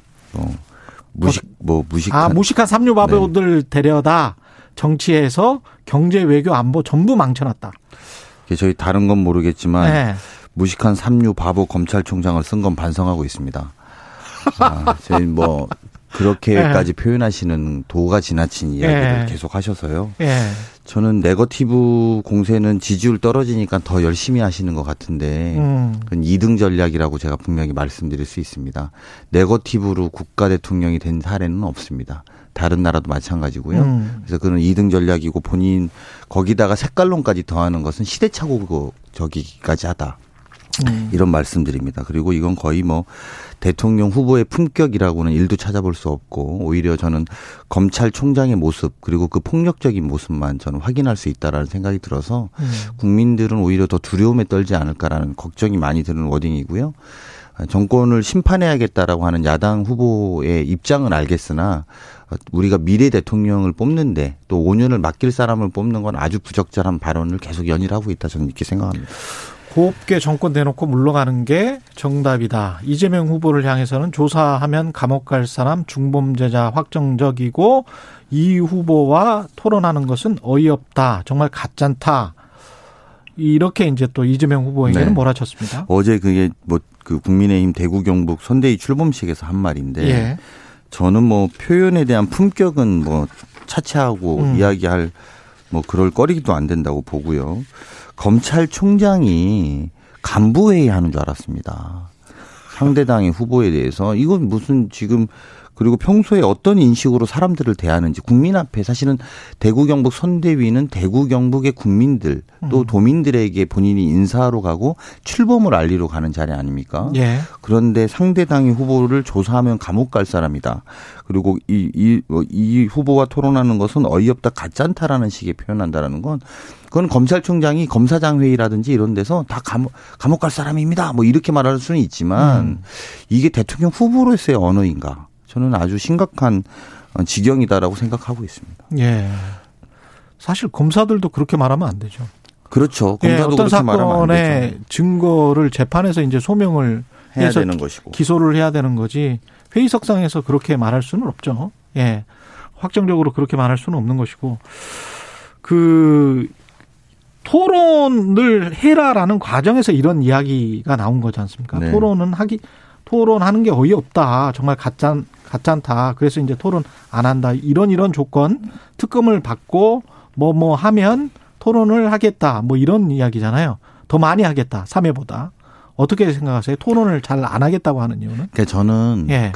무식한 삼류바보들 네. 데려다 정치에서 경제 외교 안보 전부 망쳐놨다. 저희 다른 건 모르겠지만 예. 무식한 삼류바보 검찰총장을 쓴 건 반성하고 있습니다. 아, 저희 뭐. 그렇게까지 네. 표현하시는 도가 지나친 이야기를 네. 계속 하셔서요. 네. 저는 네거티브 공세는 지지율 떨어지니까 더 열심히 하시는 것 같은데 그건 2등 전략이라고 제가 분명히 말씀드릴 수 있습니다. 네거티브로 국가 대통령이 된 사례는 없습니다. 다른 나라도 마찬가지고요. 그래서 그건 2등 전략이고 본인 거기다가 색깔론까지 더하는 것은 시대착오적이기까지 하다. 이런 말씀드립니다. 그리고 이건 거의 뭐 대통령 후보의 품격이라고는 일도 찾아볼 수 없고 오히려 저는 검찰총장의 모습 그리고 그 폭력적인 모습만 저는 확인할 수 있다라는 생각이 들어서 국민들은 오히려 더 두려움에 떨지 않을까라는 걱정이 많이 드는 워딩이고요. 정권을 심판해야겠다라고 하는 야당 후보의 입장은 알겠으나 우리가 미래 대통령을 뽑는데 또 5년을 맡길 사람을 뽑는 건 아주 부적절한 발언을 계속 연일하고 있다 저는 이렇게 생각합니다. 곱게 정권 대놓고 물러가는 게 정답이다. 이재명 후보를 향해서는 조사하면 감옥 갈 사람 중범죄자 확정적이고 이 후보와 토론하는 것은 어이없다. 정말 가짠타. 이렇게 이제 또 이재명 후보에게는 네. 몰아쳤습니다. 어제 그게 그 국민의힘 대구 경북 선대위 출범식에서 한 말인데 예. 저는 표현에 대한 품격은 차치하고 이야기할 그럴 거리도 안 된다고 보고요. 검찰총장이 간부회의 하는 줄 알았습니다. 상대당의 후보에 대해서 이건 무슨 지금 그리고 평소에 어떤 인식으로 사람들을 대하는지 국민 앞에 사실은 대구 경북 선대위는 대구 경북의 국민들 또 도민들에게 본인이 인사하러 가고 출범을 알리러 가는 자리 아닙니까? 예. 그런데 상대당의 후보를 조사하면 감옥 갈 사람이다. 그리고 이 후보와 토론하는 것은 어이없다, 가짠타라는 식의 표현한다라는 건 그건 검찰총장이 검사장 회의라든지 이런 데서 다 감옥 갈 사람입니다. 이렇게 말할 수는 있지만 이게 대통령 후보로서의 언어인가? 저는 아주 심각한 지경이다라고 생각하고 있습니다. 예. 사실 검사들도 그렇게 말하면 안 되죠. 그렇죠. 검사도 예, 어떤 그렇게 말하면 안 되죠. 사건의 증거를 재판에서 이제 소명을 해야 해서 되는 것이고 기소를 해야 되는 거지 회의석상에서 그렇게 말할 수는 없죠. 예. 확정적으로 그렇게 말할 수는 없는 것이고 그 토론을 해라라는 과정에서 이런 이야기가 나온 거지 않습니까? 네. 토론하는 게 어이없다. 정말 가짠타. 그래서 이제 토론 안 한다. 이런 조건, 특검을 받고 뭐 하면 토론을 하겠다. 이런 이야기잖아요. 더 많이 하겠다. 3회보다. 어떻게 생각하세요? 토론을 잘 안 하겠다고 하는 이유는? 그러니까 저는 예.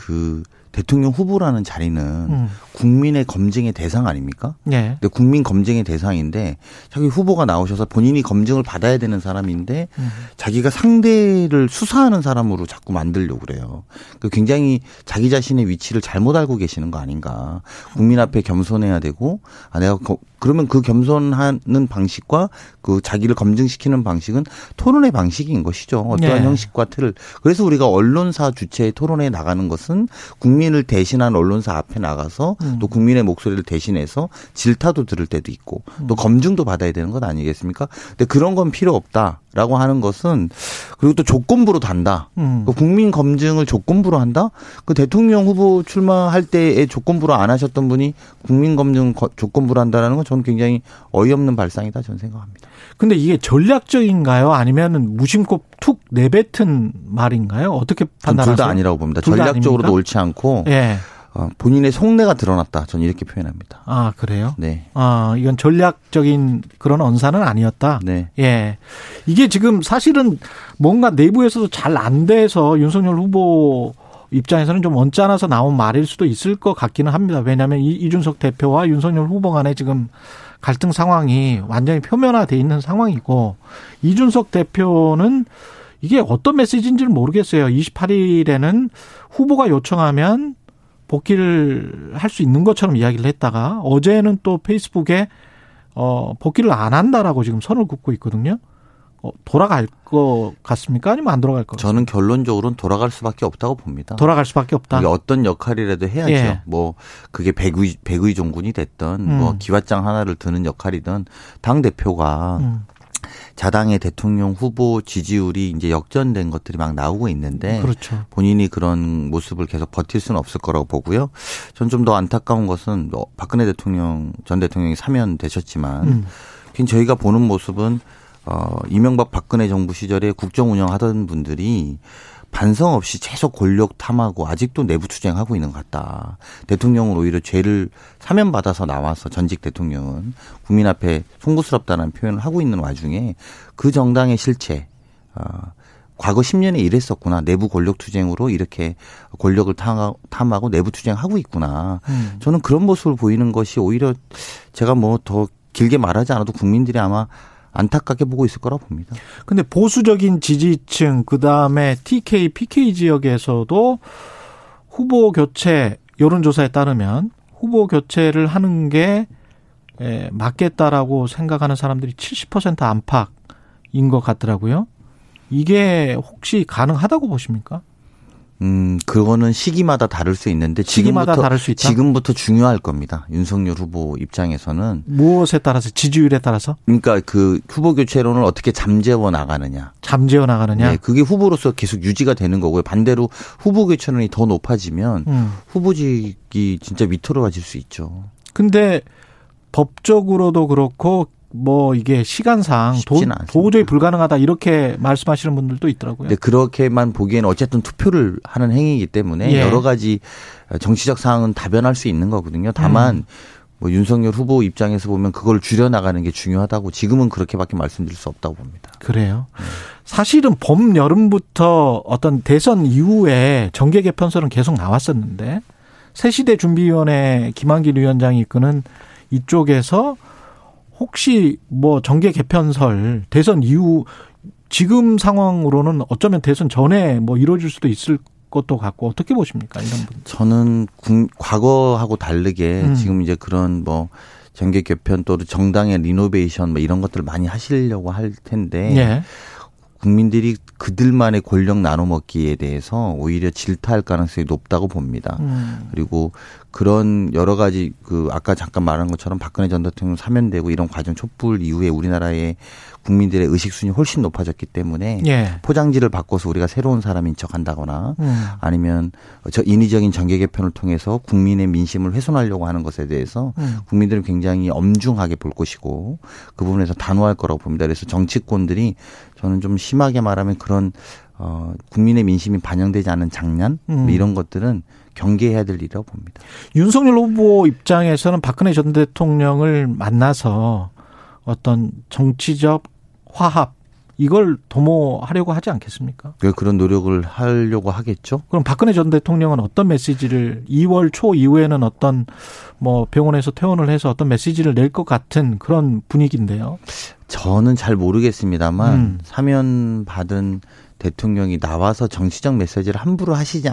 대통령 후보라는 자리는 국민의 검증의 대상 아닙니까? 네. 근데 국민 검증의 대상인데 자기 후보가 나오셔서 본인이 검증을 받아야 되는 사람인데 자기가 상대를 수사하는 사람으로 자꾸 만들려고 그래요. 굉장히 자기 자신의 위치를 잘못 알고 계시는 거 아닌가. 국민 앞에 겸손해야 되고 내가 그러면 그 겸손하는 방식과 그 자기를 검증시키는 방식은 토론의 방식인 것이죠. 어떠한 네. 형식과 틀을. 그래서 우리가 언론사 주체의 토론에 나가는 것은 국민을 대신한 언론사 앞에 나가서 또 국민의 목소리를 대신해서 질타도 들을 때도 있고 또 검증도 받아야 되는 것 아니겠습니까? 근데 그런 건 필요 없다라고 하는 것은 그리고 또 조건부로 단다. 국민 검증을 조건부로 한다? 그 대통령 후보 출마할 때에 조건부로 안 하셨던 분이 국민 검증 조건부로 한다는 건 저는 굉장히 어이없는 발상이다 저는 생각합니다. 근데 이게 전략적인가요? 아니면 무심코 툭 내뱉은 말인가요? 어떻게 판단하세요? 둘 다 아니라고 봅니다. 전략적으로도 옳지 않고 예. 본인의 속내가 드러났다. 저는 이렇게 표현합니다. 아 그래요? 네. 아 이건 전략적인 그런 언사는 아니었다. 네. 예. 이게 지금 사실은 뭔가 내부에서도 잘 안 돼서 윤석열 후보 입장에서는 좀 언짢아서 나온 말일 수도 있을 것 같기는 합니다. 왜냐하면 이준석 대표와 윤석열 후보 간에 지금 갈등 상황이 완전히 표면화되어 있는 상황이고 이준석 대표는 이게 어떤 메시지인지는 모르겠어요. 28일에는 후보가 요청하면 복귀를 할 수 있는 것처럼 이야기를 했다가 어제는 또 페이스북에 복귀를 안 한다라고 지금 선을 긋고 있거든요. 돌아갈 것 같습니까? 아니면 안 돌아갈 것 같습니까? 저는 결론적으로는 돌아갈 수밖에 없다고 봅니다. 돌아갈 수밖에 없다. 이게 어떤 역할이라도 해야죠. 예. 그게 백의 종군이 됐든 기왓장 하나를 드는 역할이든 당 대표가 자당의 대통령 후보 지지율이 이제 역전된 것들이 막 나오고 있는데 그렇죠. 본인이 그런 모습을 계속 버틸 수는 없을 거라고 보고요. 전 좀 더 안타까운 것은 박근혜 대통령 전 대통령이 사면되셨지만 저희가 보는 모습은 이명박 박근혜 정부 시절에 국정 운영하던 분들이 반성 없이 계속 권력 탐하고 아직도 내부 투쟁하고 있는 것 같다. 대통령은 오히려 죄를 사면받아서 나와서 전직 대통령은 국민 앞에 송구스럽다는 표현을 하고 있는 와중에 그 정당의 실체, 과거 10년에 이랬었구나. 내부 권력 투쟁으로 이렇게 권력을 탐하고 내부 투쟁하고 있구나. 저는 그런 모습을 보이는 것이 오히려 제가 더 길게 말하지 않아도 국민들이 아마 안타깝게 보고 있을 거라고 봅니다. 근데 보수적인 지지층 그다음에 TK, PK 지역에서도 후보 교체 여론조사에 따르면 후보 교체를 하는 게 맞겠다라고 생각하는 사람들이 70% 안팎인 것 같더라고요. 이게 혹시 가능하다고 보십니까? 그거는 시기마다 다를 수 있는데 시기마다 다를 수 있다. 지금부터 중요할 겁니다. 윤석열 후보 입장에서는 무엇에 따라서 지지율에 따라서? 그러니까 그 후보 교체론을 어떻게 잠재워 나가느냐. 잠재워 나가느냐. 네, 그게 후보로서 계속 유지가 되는 거고요. 반대로 후보 교체론이 더 높아지면 후보직이 진짜 위태로워질 수 있죠. 근데 법적으로도 그렇고 뭐 이게 시간상 도저히 불가능하다 이렇게 말씀하시는 분들도 있더라고요. 네, 그렇게만 보기에는 어쨌든 투표를 하는 행위이기 때문에 예. 여러 가지 정치적 사항은 다변할 수 있는 거거든요. 다만 뭐 윤석열 후보 입장에서 보면 그걸 줄여나가는 게 중요하다고 지금은 그렇게밖에 말씀드릴 수 없다고 봅니다. 그래요. 사실은 봄 여름부터 어떤 대선 이후에 정계 개편설은 계속 나왔었는데 새시대 준비위원회 김한길 위원장이 이끄는 이쪽에서 혹시 뭐 정계 개편설 대선 이후 지금 상황으로는 어쩌면 대선 전에 뭐 이루어질 수도 있을 것도 같고 어떻게 보십니까? 이런 분. 저는 과거하고 다르게 지금 이제 그런 뭐 정계 개편 또 정당의 리노베이션 뭐 이런 것들을 많이 하시려고 할 텐데 예. 국민들이 그들만의 권력 나눠먹기에 대해서 오히려 질타할 가능성이 높다고 봅니다. 그리고 그런 여러 가지 그 아까 잠깐 말한 것처럼 박근혜 전 대통령 사면되고 이런 과정 촛불 이후에 우리나라의 국민들의 의식순이 훨씬 높아졌기 때문에 예. 포장지를 바꿔서 우리가 새로운 사람인 척한다거나 아니면 저 인위적인 정계 개편을 통해서 국민의 민심을 훼손하려고 하는 것에 대해서 국민들은 굉장히 엄중하게 볼 것이고 그 부분에서 단호할 거라고 봅니다. 그래서 정치권들이 저는 좀 심하게 말하면 그런 국민의 민심이 반영되지 않은 장난 이런 것들은 경계해야 될 일이라고 봅니다. 윤석열 후보 입장에서는 박근혜 전 대통령을 만나서 어떤 정치적 화합 이걸 도모하려고 하지 않겠습니까? 그런 노력을 하려고 하겠죠. 그럼 박근혜 전 대통령은 어떤 메시지를 2월 초 이후에는 어떤 뭐 병원에서 퇴원을 해서 어떤 메시지를 낼 것 같은 그런 분위기인데요. 저는 잘 모르겠습니다만 사면 받은 대통령이 나와서 정치적 메시지를 함부로 하시지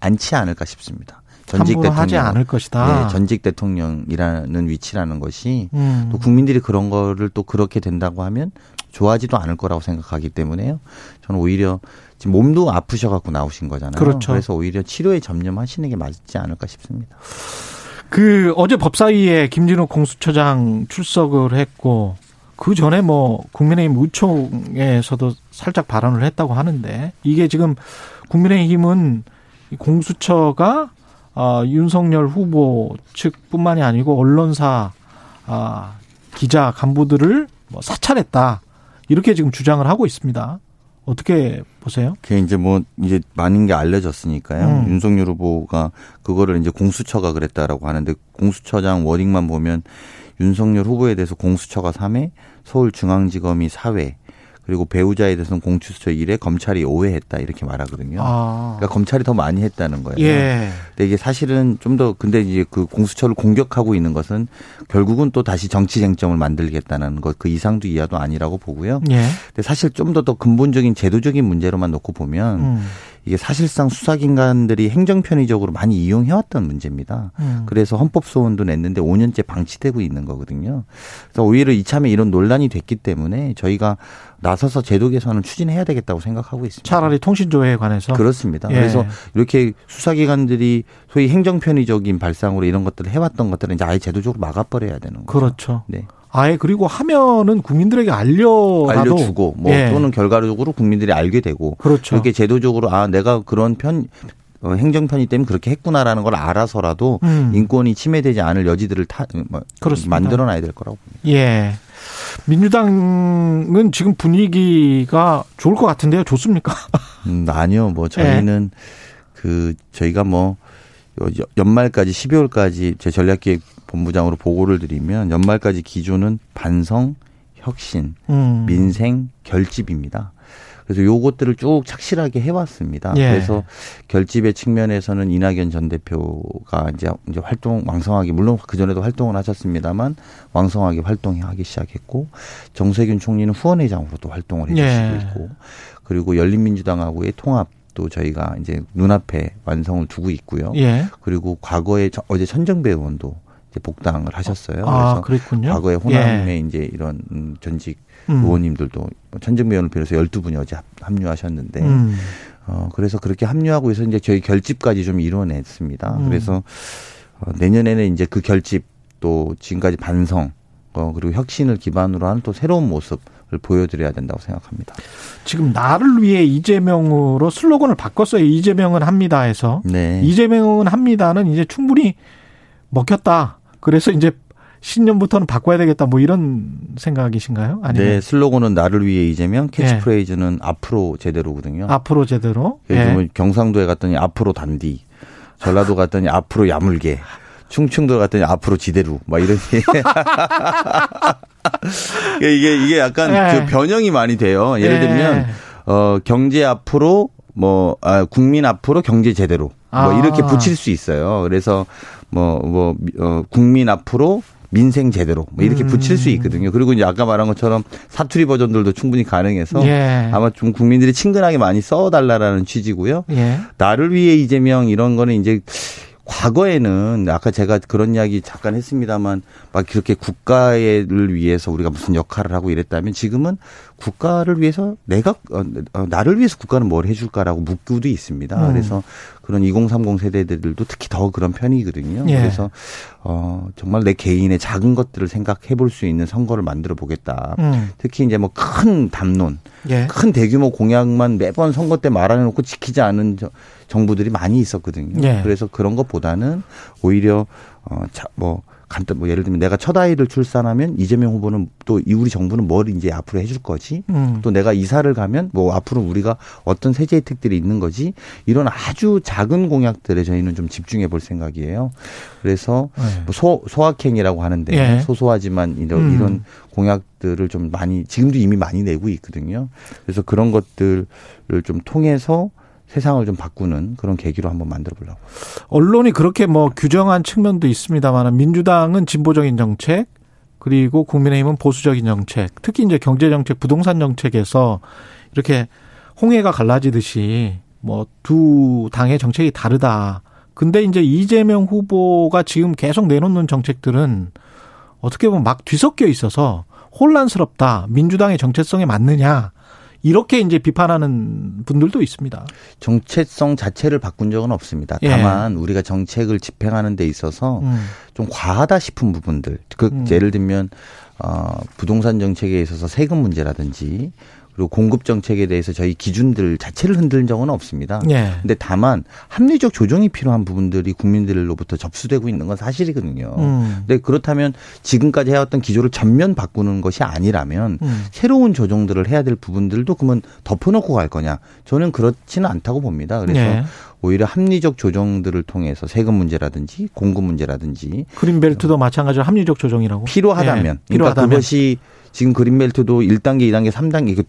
않지 않을까 싶습니다. 전직 대통령 하지 않을 것이다. 네, 전직 대통령이라는 위치라는 것이 또 국민들이 그런 거를 또 그렇게 된다고 하면 좋아하지도 않을 거라고 생각하기 때문에요. 저는 오히려 지금 몸도 아프셔 갖고 나오신 거잖아요. 그렇죠. 그래서 오히려 치료에 전념하시는 게 맞지 않을까 싶습니다. 그 어제 법사위에 김진욱 공수처장 출석을 했고 그 전에 뭐 국민의힘 우총에서도 살짝 발언을 했다고 하는데 이게 지금 국민의힘은 공수처가 윤석열 후보 측뿐만이 아니고 언론사 기자 간부들을 뭐 사찰했다 이렇게 지금 주장을 하고 있습니다. 어떻게 보세요? 그게 이제 뭐 이제 많은 게 알려졌으니까요. 윤석열 후보가 그거를 이제 공수처가 그랬다라고 하는데 공수처장 워딩만 보면 윤석열 후보에 대해서 공수처가 3회, 서울중앙지검이 4회. 그리고 배우자에 대해서는 공수처 1회 검찰이 5회 했다 이렇게 말하거든요. 그러니까 검찰이 더 많이 했다는 거예요. 예. 근데 이게 사실은 좀 더 근데 이제 그 공수처를 공격하고 있는 것은 결국은 또 다시 정치 쟁점을 만들겠다는 것 그 이상도 이하도 아니라고 보고요. 예. 근데 사실 좀 더 근본적인 제도적인 문제로만 놓고 보면 이게 사실상 수사기관들이 행정편의적으로 많이 이용해왔던 문제입니다. 그래서 헌법소원도 냈는데 5년째 방치되고 있는 거거든요. 그래서 오히려 이참에 이런 논란이 됐기 때문에 저희가 나서서 제도 개선을 추진해야 되겠다고 생각하고 있습니다. 차라리 통신조회에 관해서? 그렇습니다. 예. 그래서 이렇게 수사기관들이 소위 행정편의적인 발상으로 이런 것들을 해왔던 것들은 이제 아예 제도적으로 막아버려야 되는 거죠. 그렇죠. 네. 아예 그리고 하면은 국민들에게 알려주고 뭐 예. 또는 결과적으로 국민들이 알게 되고 그렇죠. 이렇게 제도적으로 아 내가 그런 행정편의 때문에 그렇게 했구나라는 걸 알아서라도 인권이 침해되지 않을 여지들을 만들어놔야 될 거라고 봅니다. 예, 민주당은 지금 분위기가 좋을 것 같은데요, 좋습니까? 아니요, 뭐 저희는 예. 그 저희가 뭐 연말까지 12월까지 제 전략기획 본부장으로 보고를 드리면 연말까지 기조는 반성, 혁신, 민생, 결집입니다. 그래서 요것들을 쭉 착실하게 해왔습니다. 예. 그래서 결집의 측면에서는 이낙연 전 대표가 이제 활동 왕성하게 물론 그전에도 활동을 하셨습니다만 왕성하게 활동하기 시작했고 정세균 총리는 후원회장으로도 활동을 해주시고 예. 있고 그리고 열린민주당하고의 통합 또 저희가 이제 눈앞에 완성을 두고 있고요. 예. 그리고 과거에 어제 천정배 의원도 복당을 하셨어요. 그래서 그랬군요. 과거에 호남의 예. 이제 이런 전직 의원님들도 천정배 의원을 비롯해서 12분이 어제 합류하셨는데 그래서 그렇게 합류하고 해서 이제 저희 결집까지 좀 이루어냈습니다. 그래서 내년에는 이제 그 결집 또 지금까지 반성 그리고 혁신을 기반으로 한 또 새로운 모습을 보여드려야 된다고 생각합니다. 지금 나를 위해 이재명으로 슬로건을 바꿨어요. 이재명은 합니다 해서. 네. 이재명은 합니다는 이제 충분히 먹혔다. 그래서 이제 신년부터는 바꿔야 되겠다 뭐 이런 생각이신가요? 아니면? 네. 슬로건은 나를 위해 이재명, 캐치프레이즈는 네. 앞으로 제대로거든요. 앞으로 제대로. 요즘은 네. 경상도에 갔더니 앞으로 단디, 전라도 갔더니 앞으로 야물게. 충청도 갔더니 앞으로 지대로 막 이런 이게 약간 네. 변형이 많이 돼요. 예를 네. 들면 경제 앞으로 뭐 국민 앞으로 경제 제대로 뭐 이렇게 붙일 수 있어요. 그래서 국민 앞으로 민생 제대로 뭐 이렇게 붙일 수 있거든요. 그리고 이제 아까 말한 것처럼 사투리 버전들도 충분히 가능해서 예. 아마 좀 국민들이 친근하게 많이 써달라라는 취지고요. 예. 나를 위해 이재명 이런 거는 이제. 과거에는 아까 제가 그런 이야기 잠깐 했습니다만 막 그렇게 국가를 위해서 우리가 무슨 역할을 하고 이랬다면 지금은 국가를 위해서 내가 나를 위해서 국가는 뭘 해줄까라고 묻고도 있습니다. 그래서 그런 2030 세대들도 특히 더 그런 편이거든요. 예. 그래서 정말 내 개인의 작은 것들을 생각해 볼 수 있는 선거를 만들어 보겠다. 특히 이제 뭐 큰 담론, 예. 큰 대규모 공약만 매번 선거 때 말해놓고 지키지 않은 정부들이 많이 있었거든요. 예. 그래서 그런 것보다는 오히려 예를 들면 내가 첫 아이를 출산하면 이재명 후보는 또 우리 정부는 뭘 이제 앞으로 해줄 거지. 또 내가 이사를 가면 뭐 앞으로 우리가 어떤 세제 혜택들이 있는 거지. 이런 아주 작은 공약들에 저희는 좀 집중해 볼 생각이에요. 그래서 네. 소확행이라고 하는데 예. 소소하지만 이런 공약들을 좀 많이 지금도 이미 많이 내고 있거든요. 그래서 그런 것들을 좀 통해서 세상을 좀 바꾸는 그런 계기로 한번 만들어 보려고. 언론이 그렇게 규정한 측면도 있습니다만 민주당은 진보적인 정책 그리고 국민의힘은 보수적인 정책, 특히 이제 경제 정책, 부동산 정책에서 이렇게 홍해가 갈라지듯이 두 당의 정책이 다르다. 근데 이제 이재명 후보가 지금 계속 내놓는 정책들은 어떻게 보면 막 뒤섞여 있어서 혼란스럽다. 민주당의 정체성에 맞느냐? 이렇게 이제 비판하는 분들도 있습니다. 정체성 자체를 바꾼 적은 없습니다. 다만 예. 우리가 정책을 집행하는 데 있어서 좀 과하다 싶은 부분들. 예를 들면 부동산 정책에 있어서 세금 문제라든지 그리고 공급 정책에 대해서 저희 기준들 자체를 흔든 적은 없습니다. 그런데 예. 다만 합리적 조정이 필요한 부분들이 국민들로부터 접수되고 있는 건 사실이거든요. 근데 그렇다면 지금까지 해왔던 기조를 전면 바꾸는 것이 아니라면 새로운 조정들을 해야 될 부분들도 그러면 덮어놓고 갈 거냐. 저는 그렇지는 않다고 봅니다. 그래서 예. 오히려 합리적 조정들을 통해서 세금 문제라든지 공급 문제라든지. 그린벨트도 마찬가지로 합리적 조정이라고. 필요하다면. 예. 필요하다면. 그러니까 그것이 지금 그린벨트도 1단계, 2단계, 3단계.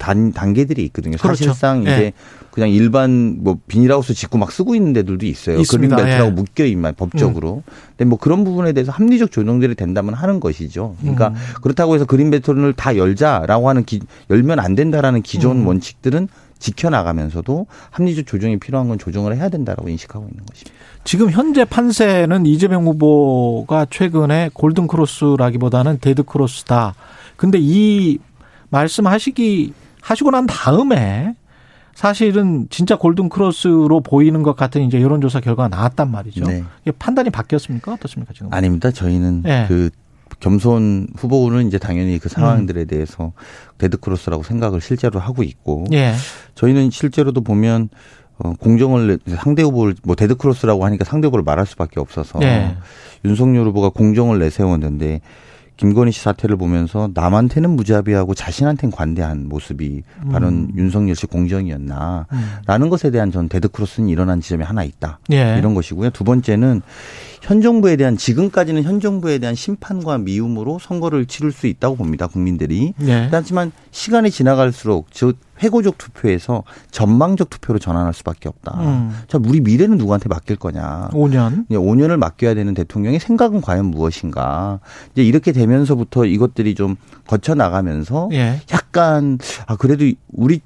단계들이 있거든요. 그렇죠. 사실상 이제 네. 그냥 일반 비닐하우스 짓고 막 쓰고 있는 데들도 있어요. 그린벨트라고 예. 묶여있만 법적으로. 근데 그런 부분에 대해서 합리적 조정들이 된다면 하는 것이죠. 그러니까 그렇다고 해서 그린벨트를 다 열자라고 하는 열면 안 된다라는 기존 원칙들은 지켜나가면서도 합리적 조정이 필요한 건 조정을 해야 된다라고 인식하고 있는 것입니다. 지금 현재 판세는 이재명 후보가 최근에 골든크로스라기보다는 데드크로스다. 근데 이 하시고 난 다음에 사실은 진짜 골든크로스로 보이는 것 같은 이제 여론조사 결과가 나왔단 말이죠. 네. 판단이 바뀌었습니까? 어떻습니까 지금? 아닙니다. 저희는 네. 겸손 후보는 이제 당연히 그 상황들에 대해서 데드크로스라고 생각을 실제로 하고 있고 네. 저희는 실제로도 보면 공정을 상대 후보를 데드크로스라고 하니까 상대 후보를 말할 수밖에 없어서 네. 윤석열 후보가 공정을 내세웠는데 김건희 씨 사태를 보면서 남한테는 무자비하고 자신한테는 관대한 모습이 바로 윤석열 씨 공정이었나라는 것에 대한 전 데드크로스는 일어난 지점이 하나 있다. 예. 이런 것이고요. 두 번째는 지금까지는 현 정부에 대한 심판과 미움으로 선거를 치를 수 있다고 봅니다. 국민들이. 예. 하지만 시간이 지나갈수록 회고적 투표에서 전망적 투표로 전환할 수밖에 없다. 자, 우리 미래는 누구한테 맡길 거냐. 5년을 맡겨야 되는 대통령의 생각은 과연 무엇인가. 이제 이렇게 되면서부터 이것들이 좀 거쳐나가면서 예. 약간 그래도 우리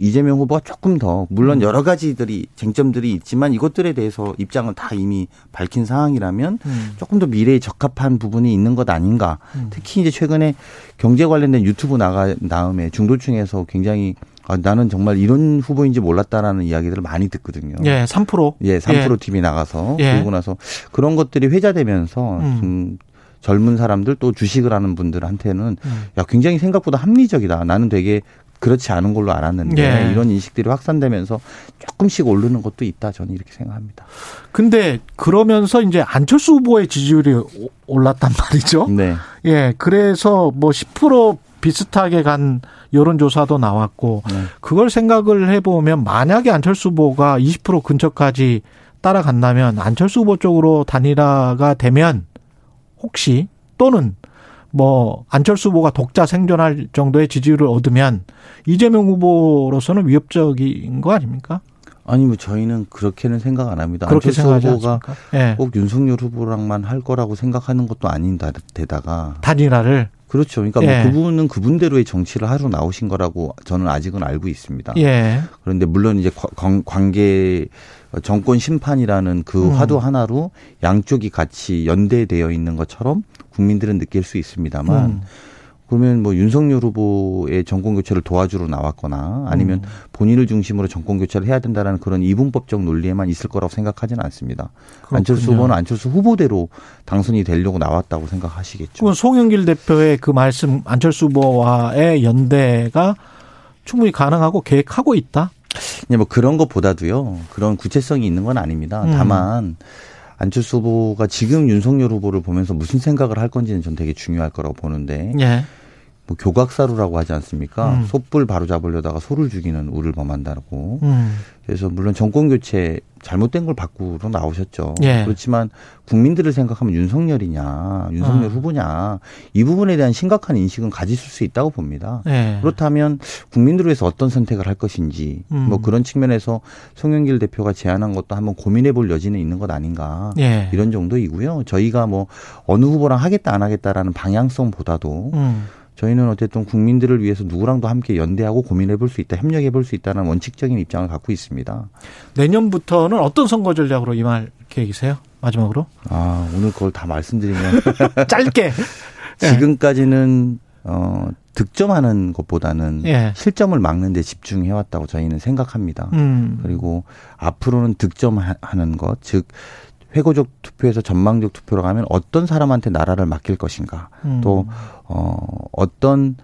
이재명 후보가 조금 더 물론 여러 가지들이 쟁점들이 있지만 이것들에 대해서 입장은 다 이미 밝힌 상황이라면 조금 더 미래에 적합한 부분이 있는 것 아닌가. 특히 이제 최근에 경제 관련된 유튜브 나온 다음에 중도층에서 굉장히 아, 나는 정말 이런 후보인지 몰랐다라는 이야기들을 많이 듣거든요. 예, 3%. 예, 3% 예. 팀이 나가서 예. 그러고 나서 그런 것들이 회자되면서 좀 젊은 사람들 또 주식을 하는 분들한테는 야, 굉장히 생각보다 합리적이다. 나는 되게 그렇지 않은 걸로 알았는데 예. 이런 인식들이 확산되면서 조금씩 오르는 것도 있다. 저는 이렇게 생각합니다. 근데 그러면서 이제 안철수 후보의 지지율이 올랐단 말이죠. 네. 예. 그래서 뭐 10% 비슷하게 간 여론조사도 나왔고 네. 그걸 생각을 해보면 만약에 안철수 후보가 20% 근처까지 따라간다면 안철수 후보 쪽으로 단일화가 되면 혹시 또는 뭐 안철수 후보가 독자 생존할 정도의 지지율을 얻으면 이재명 후보로서는 위협적인 거 아닙니까? 아니 뭐 저희는 그렇게는 생각 안 합니다. 안철수 후보가 네. 꼭 윤석열 후보랑만 할 거라고 생각하는 것도 아닌 데다가 단일화를 그렇죠. 그러니까 예. 뭐 그분은 그분대로의 정치를 하러 나오신 거라고 저는 아직은 알고 있습니다. 예. 그런데 물론 이제 관계 정권 심판이라는 그 화두 하나로 양쪽이 같이 연대되어 있는 것처럼 국민들은 느낄 수 있습니다만 그러면 뭐 윤석열 후보의 정권 교체를 도와주러 나왔거나 아니면 본인을 중심으로 정권 교체를 해야 된다라는 그런 이분법적 논리에만 있을 거라고 생각하지는 않습니다. 그렇군요. 안철수 후보는 안철수 후보대로 당선이 되려고 나왔다고 생각하시겠죠. 그럼 송영길 대표의 그 말씀 안철수 후보와의 연대가 충분히 가능하고 계획하고 있다? 네, 뭐 그런 것보다도요. 그런 구체성이 있는 건 아닙니다. 다만 안철수 후보가 지금 윤석열 후보를 보면서 무슨 생각을 할 건지는 전 되게 중요할 거라고 보는데 예. 뭐 교각사루라고 하지 않습니까? 솥불 바로 잡으려다가 소를 죽이는 우를 범한다고. 그래서 물론 정권교체 잘못된 걸 바꾸러 나오셨죠. 예. 그렇지만 국민들을 생각하면 윤석열이냐 윤석열 후보냐 이 부분에 대한 심각한 인식은 가지실 수 있다고 봅니다. 예. 그렇다면 국민들을 위해서 어떤 선택을 할 것인지 뭐 그런 측면에서 송영길 대표가 제안한 것도 한번 고민해 볼 여지는 있는 것 아닌가 예. 이런 정도이고요. 저희가 뭐 어느 후보랑 하겠다 안 하겠다라는 방향성보다도 저희는 어쨌든 국민들을 위해서 누구랑도 함께 연대하고 고민해볼 수 있다, 협력해볼 수 있다는 원칙적인 입장을 갖고 있습니다. 내년부터는 어떤 선거 전략으로 임할 계획이세요? 마지막으로. 아, 오늘 그걸 다 말씀드리면. 짧게. 지금까지는 득점하는 것보다는 예. 실점을 막는 데 집중해왔다고 저희는 생각합니다. 그리고 앞으로는 득점하는 것, 즉 회고적 투표에서 전망적 투표로 가면 어떤 사람한테 나라를 맡길 것인가 또 어떤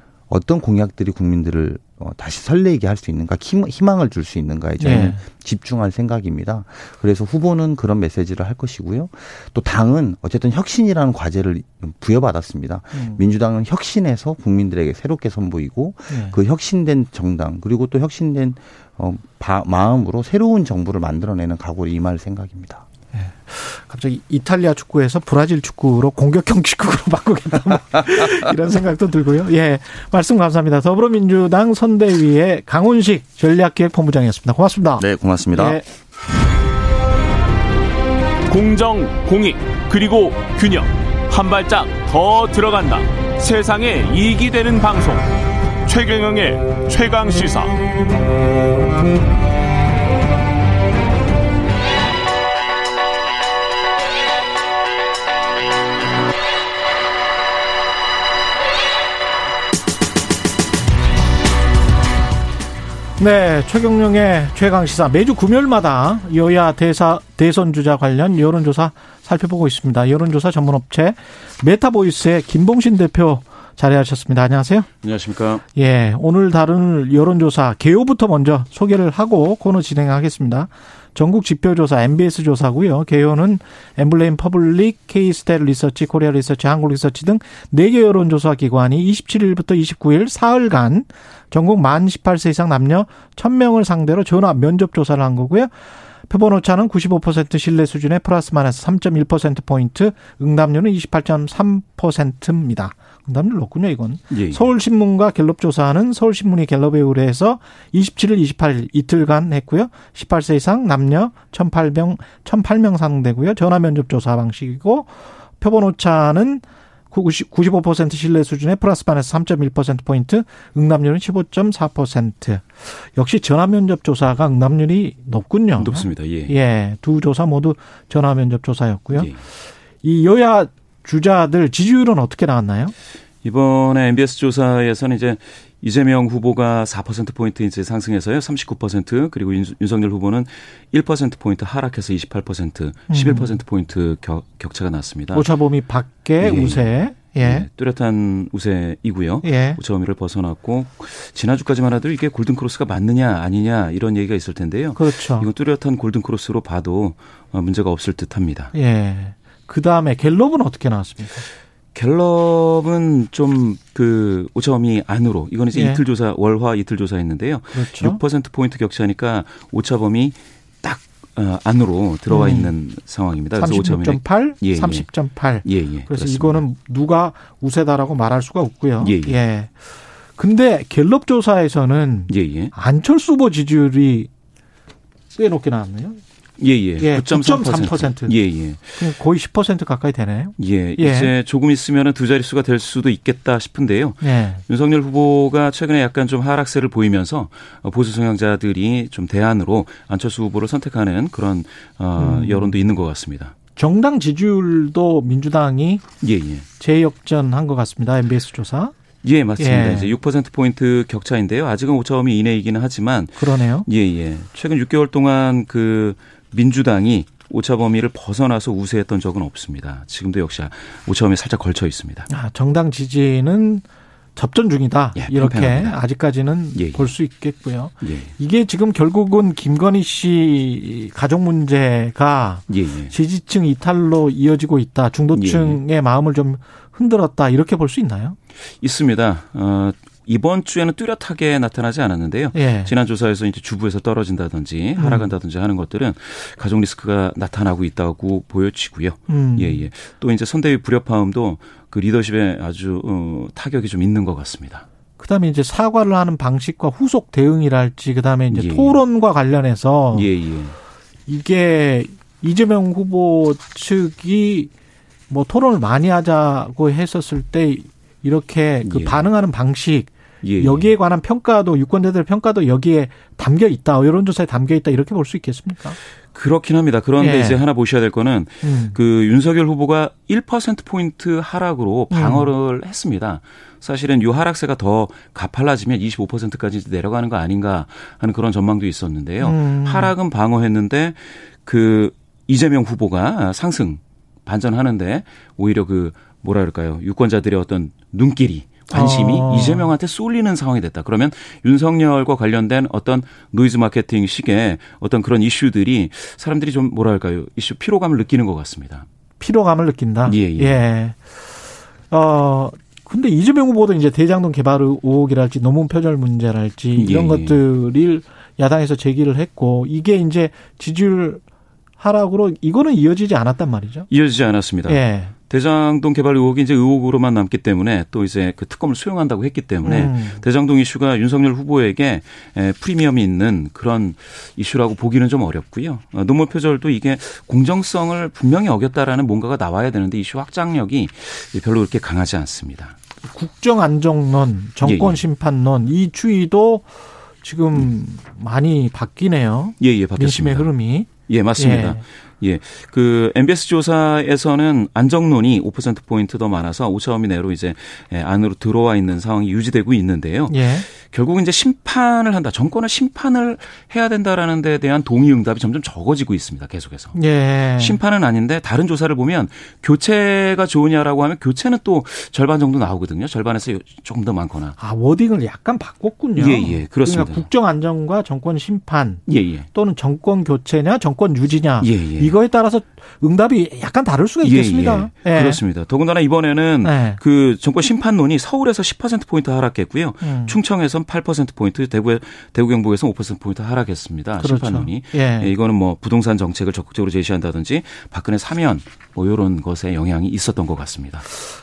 공약들이 국민들을 다시 설레게 할 수 있는가 희망을 줄 수 있는가에 저희는 네. 집중할 생각입니다. 그래서 후보는 그런 메시지를 할 것이고요. 또 당은 어쨌든 혁신이라는 과제를 부여받았습니다. 민주당은 혁신해서 국민들에게 새롭게 선보이고 네. 그 혁신된 정당 그리고 또 혁신된 마음으로 새로운 정부를 만들어내는 각오를 임할 생각입니다. 갑자기 이탈리아 축구에서 브라질 축구로 공격형 축구로 바꾸겠다 이런 생각도 들고요. 예, 말씀 감사합니다. 더불어민주당 선대위의 강훈식 전략기획본부장이었습니다. 고맙습니다. 네, 고맙습니다. 예. 공정, 공익, 그리고 균형 한 발짝 더 들어간다. 세상에 이익이 되는 방송 최경영의 최강시사. 네, 최경령의 최강시사 매주 금요일마다 여야 대선 주자 관련 여론조사 살펴보고 있습니다. 여론조사 전문업체 메타보이스의 김봉신 대표 자리하셨습니다. 안녕하세요. 안녕하십니까. 예, 오늘 다룬 여론조사 개요부터 먼저 소개를 하고 코너 진행하겠습니다. 전국 지표조사 MBS 조사고요. 개요는 엠블레임 퍼블릭, K-스텔 리서치, 코리아 리서치, 한국 리서치 등 4개 여론조사 기관이 27일부터 29일 사흘간 전국 만 18세 이상 남녀 1000명을 상대로 전화 면접 조사를 한 거고요. 표본 오차는 95% 신뢰 수준의 플러스 마이너스 3.1%포인트, 응답률은 28.3%입니다. 응답률 높군요, 이건. 예. 서울신문과 갤럽 조사는 서울신문이 갤럽에 의뢰해서 27일, 28일 이틀간 했고요. 18세 이상 남녀 1,008명 상대고요. 전화 면접 조사 방식이고 표본 오차는 95% 신뢰 수준의 플러스 마이너스 3.1%포인트, 응답률은 15.4%. 역시 전화면접 조사가 응답률이 높군요. 높습니다. 예. 예. 두 조사 모두 전화면접 조사였고요. 예. 이 여야 주자들 지지율은 어떻게 나왔나요? 이번에 MBS 조사에서는 이제 이재명 후보가 4%포인트 이제 상승해서요. 39%, 그리고 윤석열 후보는 1%포인트 하락해서 28%, 11%포인트 격차가 났습니다. 오차범위 밖에 우세. 예. 뚜렷한 우세이고요. 예. 오차범위를 벗어났고 지난주까지만 하더라도 이게 골든크로스가 맞느냐 아니냐 이런 얘기가 있을 텐데요. 그렇죠. 이건 뚜렷한 골든크로스로 봐도 문제가 없을 듯합니다. 예. 그다음에 갤럽은 어떻게 나왔습니까? 갤럽은 좀 그 오차범위 안으로, 이건 이제 이틀 조사, 월화 이틀 조사했는데요. 그렇죠. 6%포인트 격차니까 오차범위 딱 안으로 들어와 있는 상황입니다. 36.8, 예, 30.8. 예, 예. 그래서 그렇습니다. 이거는 누가 우세다라고 말할 수가 없고요. 예, 예. 예. 근데 갤럽 조사에서는 예, 예. 안철수 후보 지지율이 꽤 높게 나왔네요. 예예. 예. 9.3%. 예예. 거의 10% 가까이 되네요. 예. 이제 조금 있으면은 두 자릿수가 될 수도 있겠다 싶은데요. 예. 윤석열 후보가 최근에 약간 좀 하락세를 보이면서 보수 성향자들이 좀 대안으로 안철수 후보를 선택하는 그런 여론도 있는 것 같습니다. 정당 지지율도 민주당이 예예. 재역전한 것 같습니다. MBS 조사. 예, 맞습니다. 예. 이제 6%포인트 격차인데요. 아직은 오차범위 이내이기는 하지만. 그러네요. 예, 예. 최근 6개월 동안 그 민주당이 오차범위를 벗어나서 우세했던 적은 없습니다. 지금도 역시 오차범위에 살짝 걸쳐 있습니다. 아, 정당 지지는 접전 중이다. 예, 이렇게 팽팽합니다. 아직까지는 예, 예. 볼 수 있겠고요. 예. 이게 지금 결국은 김건희 씨 가족 문제가 예, 예. 지지층 이탈로 이어지고 있다. 중도층의 예, 예. 마음을 좀 흔들었다. 이렇게 볼 수 있나요? 있습니다. 이번 주에는 뚜렷하게 나타나지 않았는데요. 예. 지난 조사에서 이제 주부에서 떨어진다든지 하락한다든지 하는 것들은 가족 리스크가 나타나고 있다고 보여지고요. 예, 예. 또 이제 선대위 불협화음도 그 리더십에 아주 타격이 좀 있는 것 같습니다. 그다음에 이제 사과를 하는 방식과 후속 대응이랄지, 그다음에 이제 예. 토론과 관련해서 예, 예. 이게 이재명 후보 측이 뭐 토론을 많이 하자고 했었을 때 이렇게 그 예. 반응하는 방식 예. 여기에 관한 평가도, 유권자들의 평가도 여기에 담겨 있다. 여론조사에 담겨 있다. 이렇게 볼 수 있겠습니까? 그렇긴 합니다. 그런데 예. 이제 하나 보셔야 될 거는 그 윤석열 후보가 1%포인트 하락으로 방어를 했습니다. 사실은 이 하락세가 더 가팔라지면 25%까지 내려가는 거 아닌가 하는 그런 전망도 있었는데요. 하락은 방어했는데 그 이재명 후보가 상승, 반전하는데 오히려 그 뭐라 그럴까요? 유권자들의 어떤 눈길이, 관심이 이재명한테 쏠리는 상황이 됐다. 그러면 윤석열과 관련된 어떤 노이즈 마케팅 식의 어떤 그런 이슈들이 사람들이 좀 뭐라 할까요? 이슈 피로감을 느끼는 것 같습니다. 피로감을 느낀다? 예, 예. 예. 근데 이재명 후보도 이제 대장동 개발 의혹이랄지 논문 표절 문제랄지 이런 예, 것들을 야당에서 제기를 했고, 이게 이제 지지율 하락으로 이거는 이어지지 않았단 말이죠. 이어지지 않았습니다. 예. 대장동 개발 의혹이 이제 의혹으로만 남기 때문에 또 이제 그 특검을 수용한다고 했기 때문에 대장동 이슈가 윤석열 후보에게 프리미엄이 있는 그런 이슈라고 보기는 좀 어렵고요. 논문 표절도 이게 공정성을 분명히 어겼다라는 뭔가가 나와야 되는데 이슈 확장력이 별로 그렇게 강하지 않습니다. 국정안정론, 정권심판론 이 추이도 지금 많이 바뀌네요. 예, 예, 바뀌었습니다. 민심의 흐름이. 예, 맞습니다. 예. 예. 그, MBS 조사에서는 안정론이 5%포인트 더 많아서 오차범위 내로 이제 안으로 들어와 있는 상황이 유지되고 있는데요. 예. 결국 이제 심판을 한다. 정권을 심판을 해야 된다라는 데 대한 동의 응답이 점점 적어지고 있습니다. 계속해서. 예. 심판은 아닌데 다른 조사를 보면 교체가 좋으냐라고 하면 교체는 또 절반 정도 나오거든요. 절반에서 조금 더 많거나. 아, 워딩을 약간 바꿨군요. 예, 예. 그렇습니다. 그러니까 국정 안정과 정권 심판. 예, 예. 또는 정권 교체냐, 정권 유지냐. 예, 예. 이거에 따라서 응답이 약간 다를 수가 있겠습니다. 예, 예. 예. 그렇습니다. 더군다나 이번에는 예. 그 정권 심판론이 서울에서 10%포인트 하락했고요. 충청에서 8%포인트, 대구 경북에서 5%포인트 하락했습니다. 그렇죠. 심판론이. 예. 예, 이거는 뭐 부동산 정책을 적극적으로 제시한다든지 박근혜 사면 뭐 이런 것에 영향이 있었던 것 같습니다.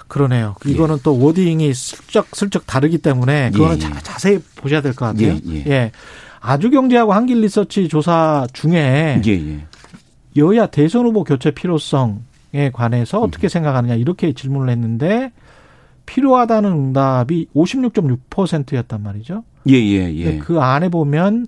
그러네요. 예. 이거는 또 워딩이 슬쩍 다르기 때문에 그거는 예, 예. 자세히 보셔야 될 것 같아요. 예, 예. 예. 아주경제하고 한길리서치 조사 중에 예, 예. 여야 대선 후보 교체 필요성에 관해서 어떻게 생각하느냐 이렇게 질문을 했는데 필요하다는 응답이 56.6%였단 말이죠. 예, 예, 예. 그 안에 보면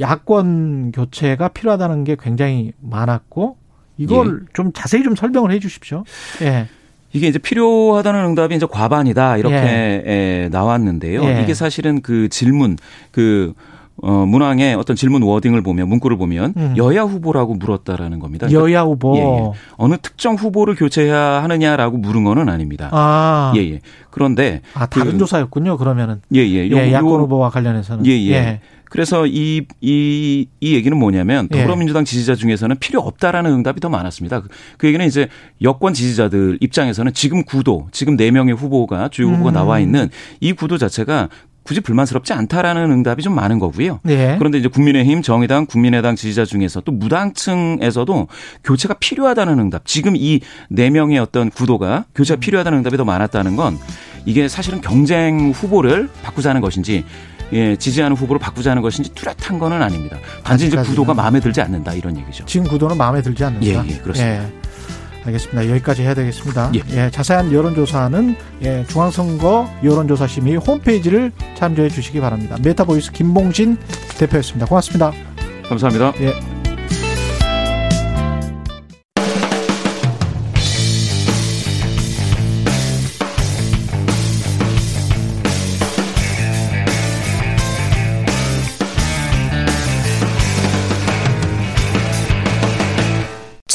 야권 교체가 필요하다는 게 굉장히 많았고 이걸 예. 좀 자세히 좀 설명을 해 주십시오. 예. 이게 이제 필요하다는 응답이 이제 과반이다 이렇게 나왔는데요. 이게 사실은 그 질문 문항의 어떤 질문 워딩을 보면 문구를 보면 여야 후보라고 물었다라는 겁니다. 그러니까 여야 후보. 어느 특정 후보를 교체해야 하느냐라고 물은 거는 아닙니다. 그런데 다른 조사였군요. 그러면은 야권 후보와 관련해서는 그래서 이 얘기는 뭐냐면 더불어민주당 지지자 중에서는 필요 없다라는 응답이 더 많았습니다. 그 얘기는 이제 여권 지지자들 입장에서는 지금 구도, 지금 4명의 후보가 주요 후보가 나와 있는 이 구도 자체가 굳이 불만스럽지 않다라는 응답이 좀 많은 거고요. 그런데 이제 국민의힘, 정의당, 국민의당 지지자 중에서 또 무당층에서도 교체가 필요하다는 응답, 지금 이 4명의 어떤 구도가 교체가 필요하다는 응답이 더 많았다는 건 이게 사실은 경쟁 후보를 바꾸자는 것인지 지지하는 후보를 바꾸자는 것인지 뚜렷한 거는 아닙니다. 단지 이제 구도가 마음에 들지 않는다 이런 얘기죠. 지금 구도는 마음에 들지 않는다. 그렇습니다. 알겠습니다. 여기까지 해야 되겠습니다. 자세한 여론조사는 중앙선거 여론조사심의 홈페이지를 참조해 주시기 바랍니다. 메타보이스 김봉신 대표였습니다. 고맙습니다. 감사합니다.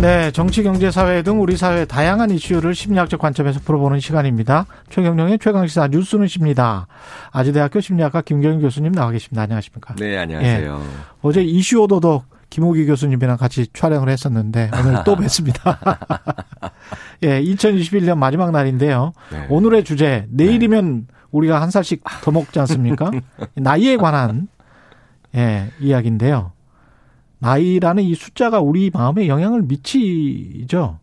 네, 정치, 경제, 사회 등 우리 사회의 다양한 이슈를 심리학적 관점에서 풀어보는 시간입니다. 최경령의 최강시사 뉴스는 십니다. 아주대학교 심리학과 김경윤 교수님 나와 계십니다. 안녕하십니까? 네, 안녕하세요. 어제 이슈 오도독 김호기 교수님이랑 같이 촬영을 했었는데 오늘 또 뵙습니다. 2021년 마지막 날인데요. 오늘의 주제, 내일이면 우리가 한 살씩 더 먹지 않습니까? 나이에 관한 이야기인데요. 나이라는 이 숫자가 우리 마음에 영향을 미치죠.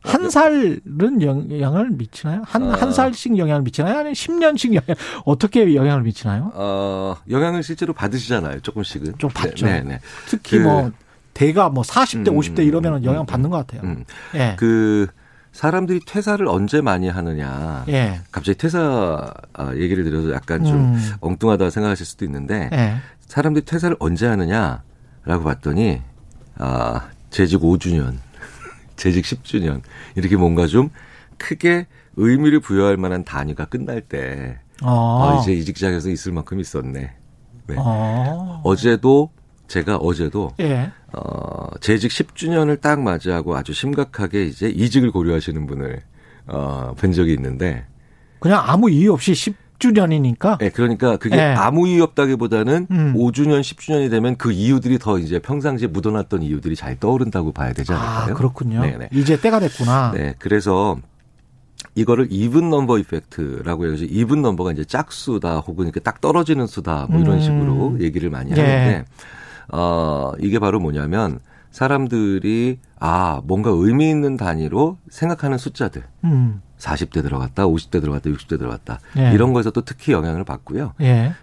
한 살은 영향을 미치나요? 한 살씩 영향을 미치나요? 아니면 10년씩 어떻게 영향을 미치나요? 영향을 실제로 받으시잖아요. 조금씩은. 좀 받죠. 특히 대가 40대, 50대 이러면 영향 받는 것 같아요. 사람들이 퇴사를 언제 많이 하느냐. 갑자기 퇴사 얘기를 드려서 약간 좀 엉뚱하다고 생각하실 수도 있는데 사람들이 퇴사를 언제 하느냐. 라고 봤더니 재직 5주년, 재직 10주년 이렇게 뭔가 좀 크게 의미를 부여할 만한 단위가 끝날 때 이제 이직장에서 있을 만큼 있었네. 제가 어제도 재직 10주년을 딱 맞이하고 아주 심각하게 이제 이직을 고려하시는 분을 뵌 적이 있는데 그냥 아무 이유 없이 10주년이니까. 그러니까 그게 아무 이유 없다기보다는 5주년, 10주년이 되면 그 이유들이 더 이제 평상시에 묻어놨던 이유들이 잘 떠오른다고 봐야 되지 않을까요? 그렇군요. 이제 때가 됐구나. 그래서 이거를 이븐 넘버 이펙트라고 해서 이븐 넘버가 이제 짝수다 혹은 이렇게 딱 떨어지는 수다 뭐 이런 식으로 얘기를 많이 하는데 이게 바로 뭐냐면 사람들이 뭔가 의미 있는 단위로 생각하는 숫자들. 40대 들어갔다, 50대 들어갔다, 60대 들어갔다. 이런 거에서 또 특히 영향을 받고요.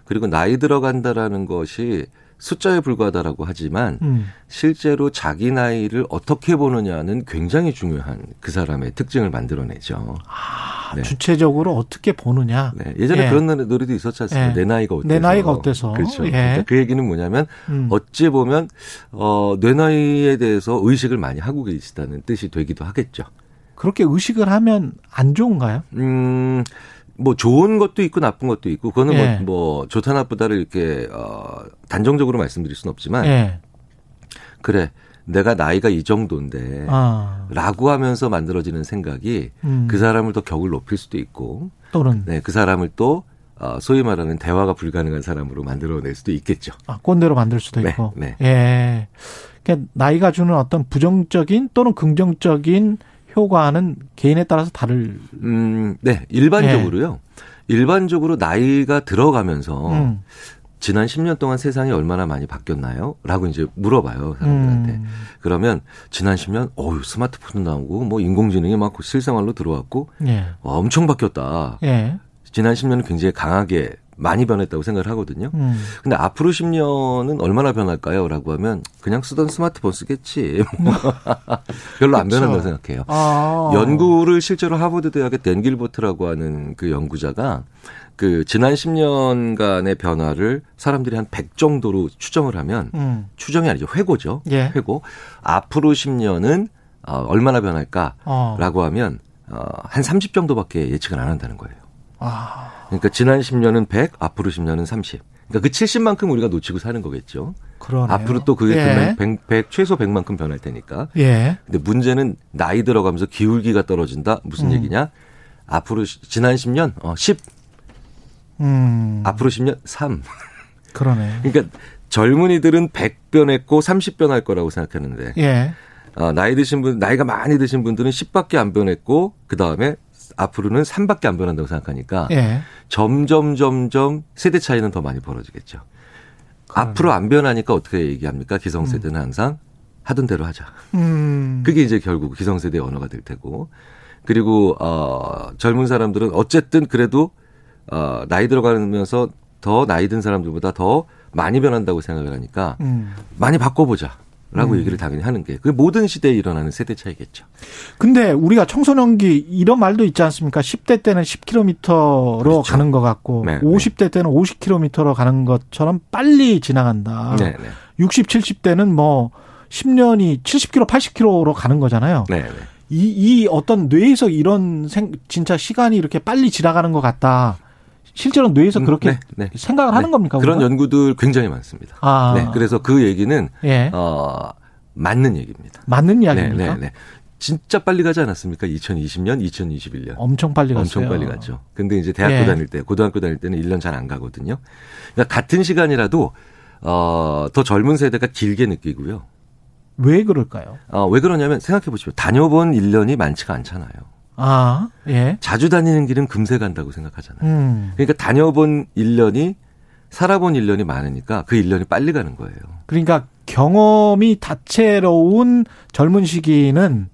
그리고 나이 들어간다라는 것이 숫자에 불과하다라고 하지만 실제로 자기 나이를 어떻게 보느냐는 굉장히 중요한 그 사람의 특징을 만들어내죠. 주체적으로 어떻게 보느냐. 예전에 그런 노래도 있었지 않습니까? 내 나이가 어때서. 내 나이가 어때서. 그렇죠. 그러니까 그 얘기는 뭐냐면 어찌 보면 내 나이에 대해서 의식을 많이 하고 계시다는 뜻이 되기도 하겠죠. 그렇게 의식을 하면 안 좋은가요? 뭐 좋은 것도 있고 나쁜 것도 있고 그거는 뭐 좋다 나쁘다를 이렇게 단정적으로 말씀드릴 수는 없지만 그래 내가 나이가 이 정도인데 라고 하면서 만들어지는 생각이 그 사람을 더 격을 높일 수도 있고 또는 그 사람을 또 소위 말하는 대화가 불가능한 사람으로 만들어낼 수도 있겠죠. 꼰대로 만들 수도 있고. 그러니까 나이가 주는 어떤 부정적인 또는 긍정적인 효과는 개인에 따라서 다를. 일반적으로요. 일반적으로 나이가 들어가면서 지난 10년 동안 세상이 얼마나 많이 바뀌었나요? 라고 이제 물어봐요, 사람들한테. 그러면 지난 10년, 스마트폰도 나오고, 뭐 인공지능이 막 실생활로 들어왔고, 엄청 바뀌었다. 지난 10년은 굉장히 강하게 많이 변했다고 생각을 하거든요. 근데 앞으로 10년은 얼마나 변할까요? 라고 하면 그냥 쓰던 스마트폰 쓰겠지. 별로 안 변한다고 생각해요. 아. 연구를 실제로 하버드 대학의 댄길보트라고 하는 그 연구자가 그 지난 10년간의 변화를 사람들이 한 100 정도로 추정을 하면 추정이 아니죠. 회고죠. 예. 회고. 앞으로 10년은 얼마나 변할까라고 하면 한 30 정도밖에 예측을 안 한다는 거예요. 아. 그러니까 지난 10년은 100, 앞으로 10년은 30. 그러니까 그 70만큼 우리가 놓치고 사는 거겠죠. 그러네요. 앞으로 또 그게 예. 100, 최소 100만큼 변할 테니까. 예. 근데 문제는 나이 들어가면서 기울기가 떨어진다. 무슨 얘기냐? 앞으로 지난 10년 10. 앞으로 10년 3. 그러네. 그러니까 젊은이들은 100변했고 30변할 거라고 생각했는데. 예. 나이 드신 분, 나이가 많이 드신 분들은 10밖에 안 변했고 그 다음에. 앞으로는 3밖에 안 변한다고 생각하니까 예. 점점 세대 차이는 더 많이 벌어지겠죠. 그러네. 앞으로 안 변하니까 어떻게 얘기합니까? 기성세대는 항상 하던 대로 하자. 그게 이제 결국 기성세대의 언어가 될 테고. 그리고 젊은 사람들은 어쨌든 그래도 나이 들어가면서 더 나이 든 사람들보다 더 많이 변한다고 생각을 하니까 많이 바꿔보자. 라고 얘기를 당연히 하는 게 그게 모든 시대에 일어나는 세대 차이겠죠. 근데 우리가 청소년기 이런 말도 있지 않습니까? 10대 때는 10km로 그렇죠. 가는 것 같고 네, 50대 네. 때는 50km로 가는 것처럼 빨리 지나간다. 네, 네. 60, 70대는 뭐 10년이 70km, 80km로 가는 거잖아요. 네, 네. 이 어떤 뇌에서 이런 진짜 시간이 이렇게 빨리 지나가는 것 같다. 실제로 뇌에서 그렇게 네. 생각을 하는 겁니까? 그런 우리가? 연구들 굉장히 많습니다. 아. 네, 그래서 그 얘기는 예. 맞는 얘기입니다. 맞는 이야기입니까? 네. 진짜 빨리 가지 않았습니까? 2020년, 2021년. 엄청 빨리 갔어요. 엄청 빨리 갔죠. 근데 이제 대학교 예. 다닐 때, 고등학교 다닐 때는 1년 잘 안 가거든요. 그러니까 같은 시간이라도 더 젊은 세대가 길게 느끼고요. 왜 그럴까요? 왜 그러냐면 생각해 보시면 다녀본 1년이 많지가 않잖아요. 아, 예. 자주 다니는 길은 금세 간다고 생각하잖아요. 그러니까 다녀본 1년이 살아본 1년이 많으니까 그 1년이 빨리 가는 거예요. 그러니까 경험이 다채로운 젊은 시기는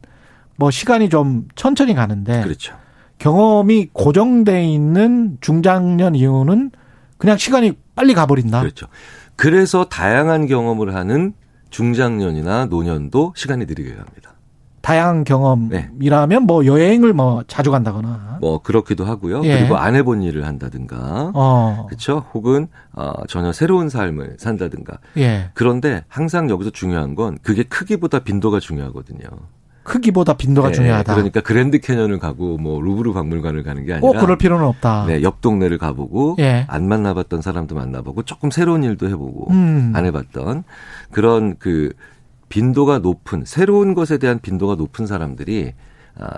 뭐 시간이 좀 천천히 가는데 그렇죠. 경험이 고정돼 있는 중장년 이후는 그냥 시간이 빨리 가버린다. 그렇죠. 그래서 다양한 경험을 하는 중장년이나 노년도 시간이 느리게 갑니다. 다양한 경험이라면 네. 뭐 여행을 뭐 자주 간다거나 뭐 그렇기도 하고요. 예. 그리고 안 해본 일을 한다든가, 그렇죠. 혹은 전혀 새로운 삶을 산다든가. 예. 그런데 항상 여기서 중요한 건 그게 크기보다 빈도가 중요하거든요. 크기보다 빈도가 네. 중요하다. 그러니까 그랜드 캐년을 가고 뭐 루브르 박물관을 가는 게 아니라 그럴 필요는 없다. 네, 옆 동네를 가보고 예. 안 만나봤던 사람도 만나보고 조금 새로운 일도 해보고 안 해봤던 그런 그. 빈도가 높은 새로운 것에 대한 빈도가 높은 사람들이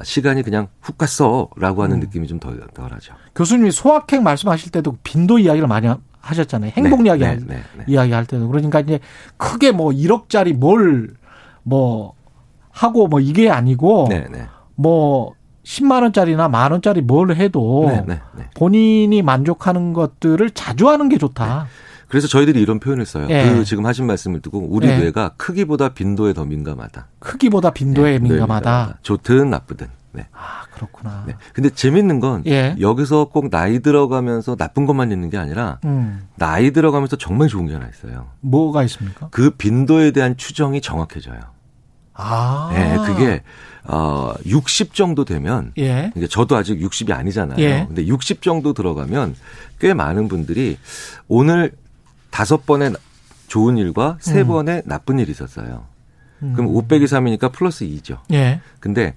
시간이 그냥 훅 갔어라고 하는 느낌이 좀 덜하죠. 교수님이 소확행 말씀하실 때도 빈도 이야기를 많이 하셨잖아요. 행복 네, 이야기 이야기할 때도 그러니까 이제 크게 뭐 1억짜리 뭘 뭐 하고 뭐 이게 아니고 뭐 10만 원짜리나 만 원짜리 뭘 해도 본인이 만족하는 것들을 자주 하는 게 좋다. 네. 그래서 저희들이 이런 표현을 써요. 예. 그 지금 하신 말씀을 듣고 우리 예. 뇌가 크기보다 빈도에 더 민감하다. 크기보다 빈도에 네, 민감하다. 좋든 나쁘든. 네. 아 그렇구나. 네. 근데 재밌는 건 예. 여기서 꼭 나이 들어가면서 나쁜 것만 있는 게 아니라 나이 들어가면서 정말 좋은 게 하나 있어요. 뭐가 있습니까? 그 빈도에 대한 추정이 정확해져요. 아. 네, 그게 60 정도 되면 예. 그러니까 저도 아직 60이 아니잖아요. 예. 근데 60 정도 들어가면 꽤 많은 분들이 오늘 5번의 좋은 일과 3번의 나쁜 일이 있었어요. 그럼 5 빼기 3이니까 플러스 2죠. 예. 근데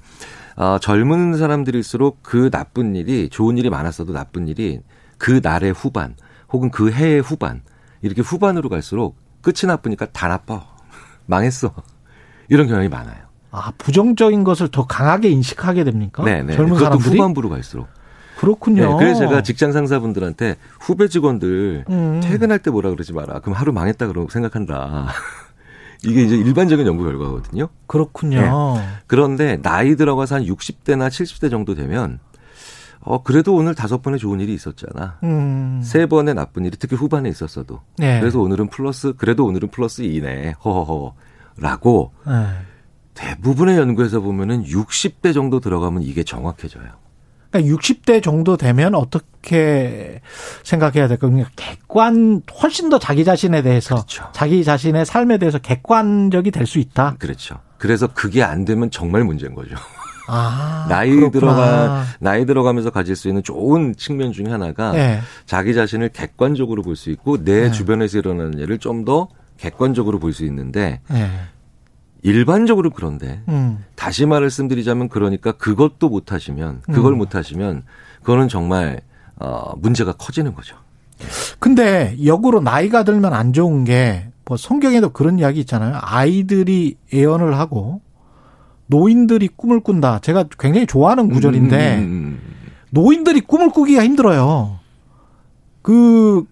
젊은 사람들일수록 그 나쁜 일이 좋은 일이 많았어도 나쁜 일이 그 날의 후반 혹은 그 해의 후반 이렇게 후반으로 갈수록 끝이 나쁘니까 다 나빠. 망했어. 이런 경향이 많아요. 아, 부정적인 것을 더 강하게 인식하게 됩니까? 네네. 젊은 그것도 사람들이? 후반부로 갈수록. 그렇군요. 네, 그래서 제가 직장 상사분들한테 후배 직원들 퇴근할 때 뭐라 그러지 마라. 그럼 하루 망했다 그러고 생각한다. 이게 이제 일반적인 연구 결과거든요. 그렇군요. 네. 그런데 나이 들어가서 한 60대나 70대 정도 되면 그래도 오늘 5번의 좋은 일이 있었잖아. 3번의 나쁜 일이 특히 후반에 있었어도. 네. 그래서 오늘은 그래도 오늘은 플러스 2네. 허허허. 라고 대부분의 연구에서 보면은 60대 정도 들어가면 이게 정확해져요. 그러니까 60대 정도 되면 어떻게 생각해야 될까? 객관, 훨씬 더 자기 자신에 대해서, 그렇죠. 자기 자신의 삶에 대해서 객관적이 될 수 있다. 그렇죠. 그래서 그게 안 되면 정말 문제인 거죠. 아, 나이 들어가면서 가질 수 있는 좋은 측면 중에 하나가 네. 자기 자신을 객관적으로 볼 수 있고 내 네. 주변에서 일어나는 일을 좀 더 객관적으로 볼 수 있는데 네. 일반적으로 그런데 다시 말씀드리자면 그러니까 그것도 못하시면 그걸 못하시면 그거는 정말 문제가 커지는 거죠. 근데 역으로 나이가 들면 안 좋은 게 뭐 성경에도 그런 이야기 있잖아요. 아이들이 예언을 하고 노인들이 꿈을 꾼다. 제가 굉장히 좋아하는 구절인데 노인들이 꿈을 꾸기가 힘들어요. 그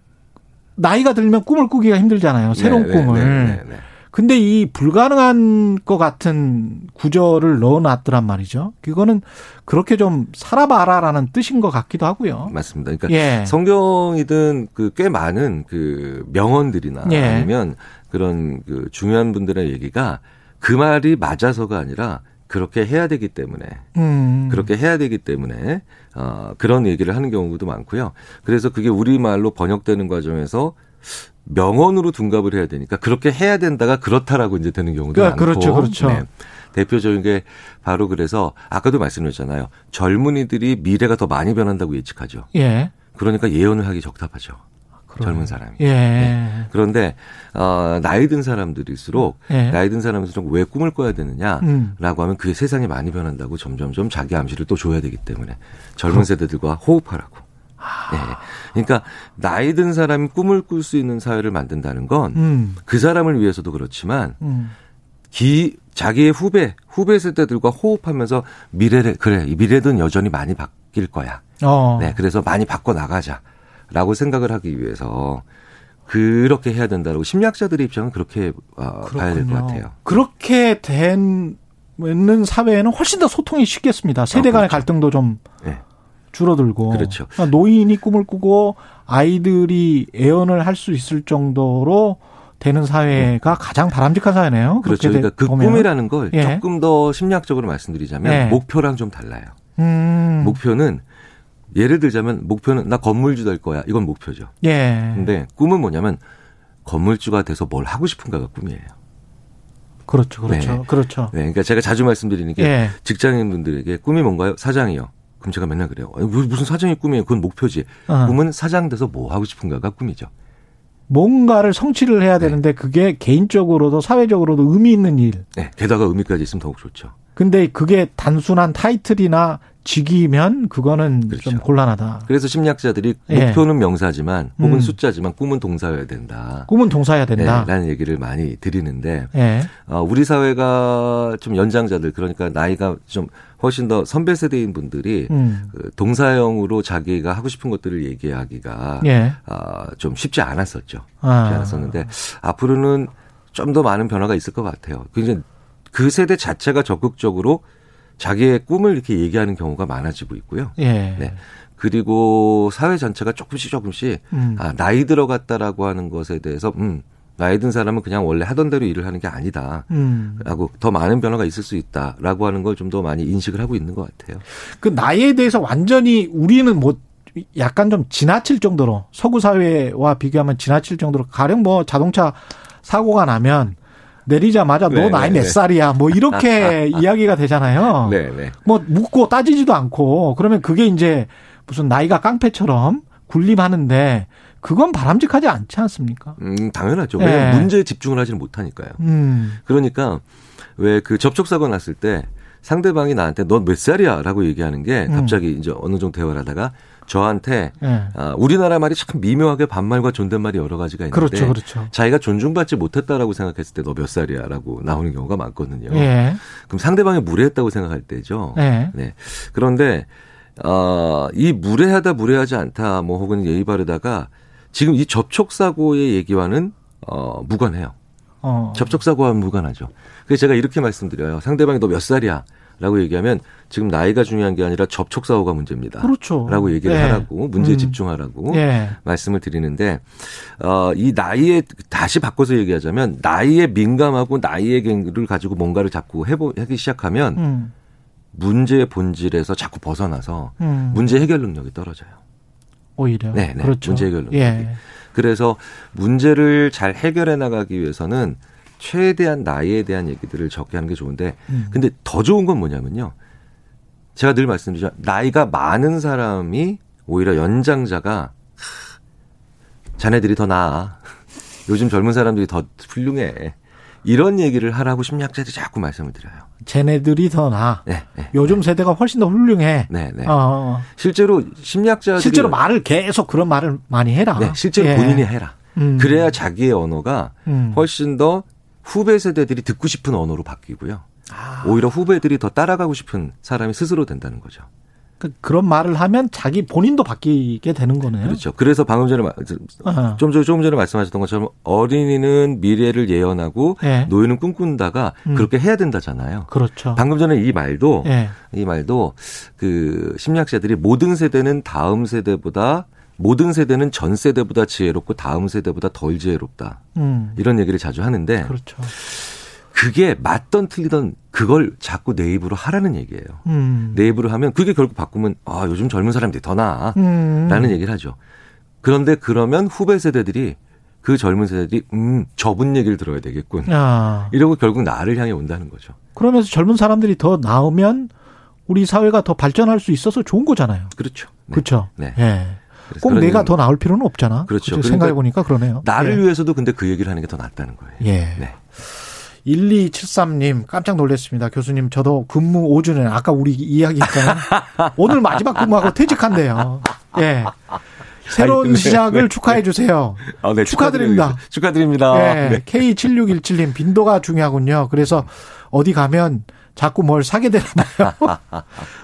나이가 들면 꿈을 꾸기가 힘들잖아요. 새로운 꿈을. 근데 이 불가능한 것 같은 구절을 넣어놨더란 말이죠. 그거는 그렇게 좀 살아봐라라는 뜻인 것 같기도 하고요. 맞습니다. 그러니까 예. 성경이든 그 꽤 많은 그 명언들이나 예. 아니면 그런 그 중요한 분들의 얘기가 그 말이 맞아서가 아니라 그렇게 해야 되기 때문에 그런 얘기를 하는 경우도 많고요. 그래서 그게 우리말로 번역되는 과정에서 명언으로 둔갑을 해야 되니까 그렇게 해야 된다가 그렇다라고 이제 되는 경우도 많고. 그렇죠. 네. 대표적인 게 바로 그래서 아까도 말씀드렸잖아요. 젊은이들이 미래가 더 많이 변한다고 예측하죠. 예. 그러니까 예언을 하기 적답하죠. 젊은 사람이. 예. 네. 그런데 나이 든 사람들일수록 예. 나이 든 사람일수록 왜 꿈을 꿔야 되느냐라고 하면 그게 세상이 많이 변한다고 점점점 자기 암시를 또 줘야 되기 때문에 젊은 세대들과 호흡하라고. 네. 그러니까 나이 든 사람이 꿈을 꿀 수 있는 사회를 만든다는 건 그 사람을 위해서도 그렇지만 자기의 후배 세대들과 호흡하면서 미래를 그래 이 미래든 여전히 많이 바뀔 거야. 네, 그래서 많이 바꿔 나가자라고 생각을 하기 위해서 그렇게 해야 된다라고 심리학자들의 입장은 그렇게 봐야 될 것 같아요. 그렇게 된 사회에는 훨씬 더 소통이 쉽겠습니다. 세대 간의 갈등도 좀. 네. 줄어들고. 그렇죠. 그러니까 노인이 꿈을 꾸고 아이들이 예언을 할 수 있을 정도로 되는 사회가 가장 바람직한 사회네요. 그렇죠. 그러니까 그 보면. 꿈이라는 걸 예. 조금 더 심리학적으로 말씀드리자면 예. 목표랑 좀 달라요. 목표는 예를 들자면 목표는 나 건물주 될 거야. 이건 목표죠. 예. 근데 꿈은 뭐냐면 건물주가 돼서 뭘 하고 싶은가가 꿈이에요. 그렇죠. 네. 그렇죠. 네. 그러니까 제가 자주 말씀드리는 게 예. 직장인분들에게 꿈이 뭔가요? 사장이요. 그럼 제가 맨날 그래요. 무슨 사장이 꿈이에요. 그건 목표지. 꿈은 사장 돼서 뭐 하고 싶은가가 꿈이죠. 뭔가를 성취를 해야 되는데 네. 그게 개인적으로도 사회적으로도 의미 있는 일. 네. 게다가 의미까지 있으면 더욱 좋죠. 근데 그게 단순한 타이틀이나 직위면 그거는 그렇죠. 좀 곤란하다. 그래서 심리학자들이 목표는 예. 명사지만 혹은 숫자지만 꿈은 동사여야 된다. 꿈은 동사여야 된다. 네, 라는 얘기를 많이 드리는데 예. 우리 사회가 좀 연장자들 그러니까 나이가 좀 훨씬 더 선배 세대인 분들이 동사형으로 자기가 하고 싶은 것들을 얘기하기가 예. 좀 쉽지 않았었죠. 쉽지 않았었는데 앞으로는 좀 더 많은 변화가 있을 것 같아요. 굉장히 그 세대 자체가 적극적으로 자기의 꿈을 이렇게 얘기하는 경우가 많아지고 있고요. 예. 네. 그리고 사회 전체가 조금씩 나이 들어갔다라고 하는 것에 대해서 나이 든 사람은 그냥 원래 하던 대로 일을 하는 게 아니다. 라고 더 많은 변화가 있을 수 있다라고 하는 걸 좀 더 많이 인식을 하고 있는 것 같아요. 그 나이에 대해서 완전히 우리는 뭐 약간 좀 지나칠 정도로 서구 사회와 비교하면 지나칠 정도로 가령 뭐 자동차 사고가 나면 내리자마자 너 나이 몇 살이야 뭐 이렇게 이야기가 되잖아요. 뭐 묻고 따지지도 않고 그러면 그게 이제 무슨 나이가 깡패처럼 군림하는데 그건 바람직하지 않지 않습니까? 당연하죠. 왜냐하면 문제에 집중을 하지는 못하니까요. 그러니까 왜 그 접촉사고 났을 때 상대방이 나한테 너 몇 살이야 라고 얘기하는 게 갑자기 이제 어느 정도 대화를 하다가 저한테 우리나라 말이 참 미묘하게 반말과 존댓말이 여러 가지가 있는데 그렇죠. 자기가 존중받지 못했다라고 생각했을 때 너 몇 살이야 라고 나오는 경우가 많거든요. 예. 그럼 상대방이 무례했다고 생각할 때죠. 예. 네. 그런데 이 무례하지 않다 뭐 혹은 예의 바르다가 지금 이 접촉사고의 얘기와는 무관해요. 접촉사고와는 무관하죠. 그래서 제가 이렇게 말씀드려요. 상대방이 너 몇 살이야? 라고 얘기하면 지금 나이가 중요한 게 아니라 접촉사고가 문제입니다. 그렇죠. 라고 얘기를 하라고 문제에 집중하라고 말씀을 드리는데 이 나이에 다시 바꿔서 얘기하자면 나이에 민감하고 나이를 가지고 뭔가를 자꾸 하기 시작하면 문제의 본질에서 자꾸 벗어나서 문제 해결 능력이 떨어져요. 오히려. 네, 네. 그렇죠. 문제 해결 능력이. 예. 그래서 문제를 잘 해결해 나가기 위해서는 최대한 나이에 대한 얘기들을 적게 하는 게 좋은데 근데 더 좋은 건 뭐냐면요. 제가 늘 말씀드리죠. 나이가 많은 사람이 오히려 연장자가 자네들이 더 나아. 요즘 젊은 사람들이 더 훌륭해. 이런 얘기를 하라고 심리학자들이 자꾸 말씀을 드려요. 쟤네들이 더 나아. 네, 네, 요즘 네. 세대가 훨씬 더 훌륭해. 네, 네. 실제로 심리학자들이. 실제로 말을 계속 그런 말을 많이 해라. 네, 실제로 예. 본인이 해라. 그래야 자기의 언어가 훨씬 더 후배 세대들이 듣고 싶은 언어로 바뀌고요. 아. 오히려 후배들이 더 따라가고 싶은 사람이 스스로 된다는 거죠. 그러니까 그런 말을 하면 자기 본인도 바뀌게 되는 거네요. 그렇죠. 그래서 방금 전에 조금 전에 말씀하셨던 것처럼 어린이는 미래를 예언하고 예. 노인은 꿈꾼다가 그렇게 해야 된다잖아요. 그렇죠. 방금 전에 이 말도 그 심리학자들이 모든 세대는 전 세대보다 지혜롭고 다음 세대보다 덜 지혜롭다. 이런 얘기를 자주 하는데 그렇죠. 그게 맞던 틀리던 그걸 자꾸 내 입으로 하라는 얘기예요. 내 입으로 하면 그게 결국 바꾸면 아 요즘 젊은 사람들이 더 나아 라는 얘기를 하죠. 그런데 그러면 후배 세대들이 그 젊은 세대들이 저분 얘기를 들어야 되겠군. 아. 이러고 결국 나를 향해 온다는 거죠. 그러면서 젊은 사람들이 더 나오면 우리 사회가 더 발전할 수 있어서 좋은 거잖아요. 그렇죠. 네. 그렇죠. 네. 네. 꼭 내가 더 나올 필요는 없잖아. 그렇죠. 그러니까 생각해보니까 그러네요. 나를 예. 위해서도 근데 그 얘기를 하는 게 더 낫다는 거예요. 예. 네. 1273님 깜짝 놀랐습니다. 교수님 저도 근무 5주년 아까 우리 이야기했잖아요. 오늘 마지막 근무하고 퇴직한대요. 예. 새로운 시작을 축하해 주세요. 아, 네. 축하드립니다. 축하드립니다. 예. 네. K7617님 빈도가 중요하군요. 그래서 어디 가면 자꾸 뭘 사게 되나요?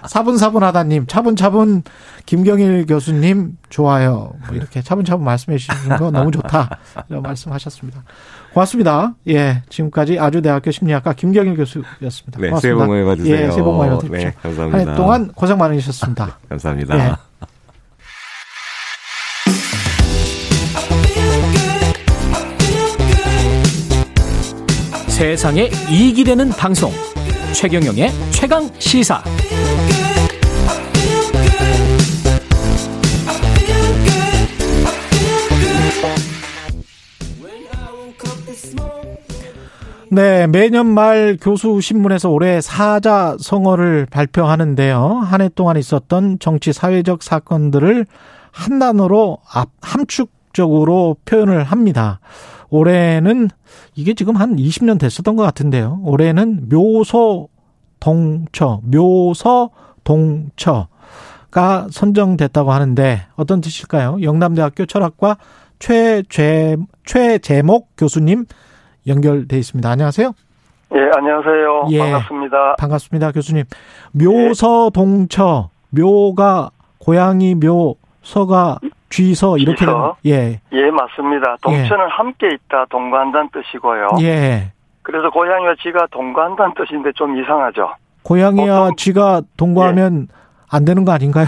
사분사분하다님 차분차분 김경일 교수님 좋아요. 뭐 이렇게 차분차분 말씀해 주시는 거 너무 좋다. 이런 말씀하셨습니다. 고맙습니다. 예, 지금까지 아주대학교 심리학과 김경일 교수였습니다. 네, 고맙습니다. 새해 복 많이 받으세요. 예, 새해 복 많이 받으십시오. 네, 감사합니다. 한 해 동안 고생 많으셨습니다. 감사합니다. 예. 세상에 이익이 되는 방송 최경영의 최강 시사. 네, 매년 말 교수 신문에서 올해 사자성어를 발표하는데요. 한 해 동안 있었던 정치 사회적 사건들을 한 단어로 함축적으로 표현을 합니다. 올해는 이게 지금 한 20년 됐었던 것 같은데요. 올해는 묘서동처가 선정됐다고 하는데 어떤 뜻일까요? 영남대학교 철학과 최재목 교수님 연결돼 있습니다. 안녕하세요. 예, 안녕하세요. 예, 반갑습니다. 반갑습니다, 교수님. 묘서동처, 묘가 고양이 묘, 서가 쥐서 이렇게 예. 예, 맞습니다. 동처는 예. 함께 있다, 동거한다는 뜻이고요. 예. 그래서 고양이와 쥐가 동거한다는 뜻인데 좀 이상하죠. 고양이와 쥐가 동거하면 예. 안 되는 거 아닌가요?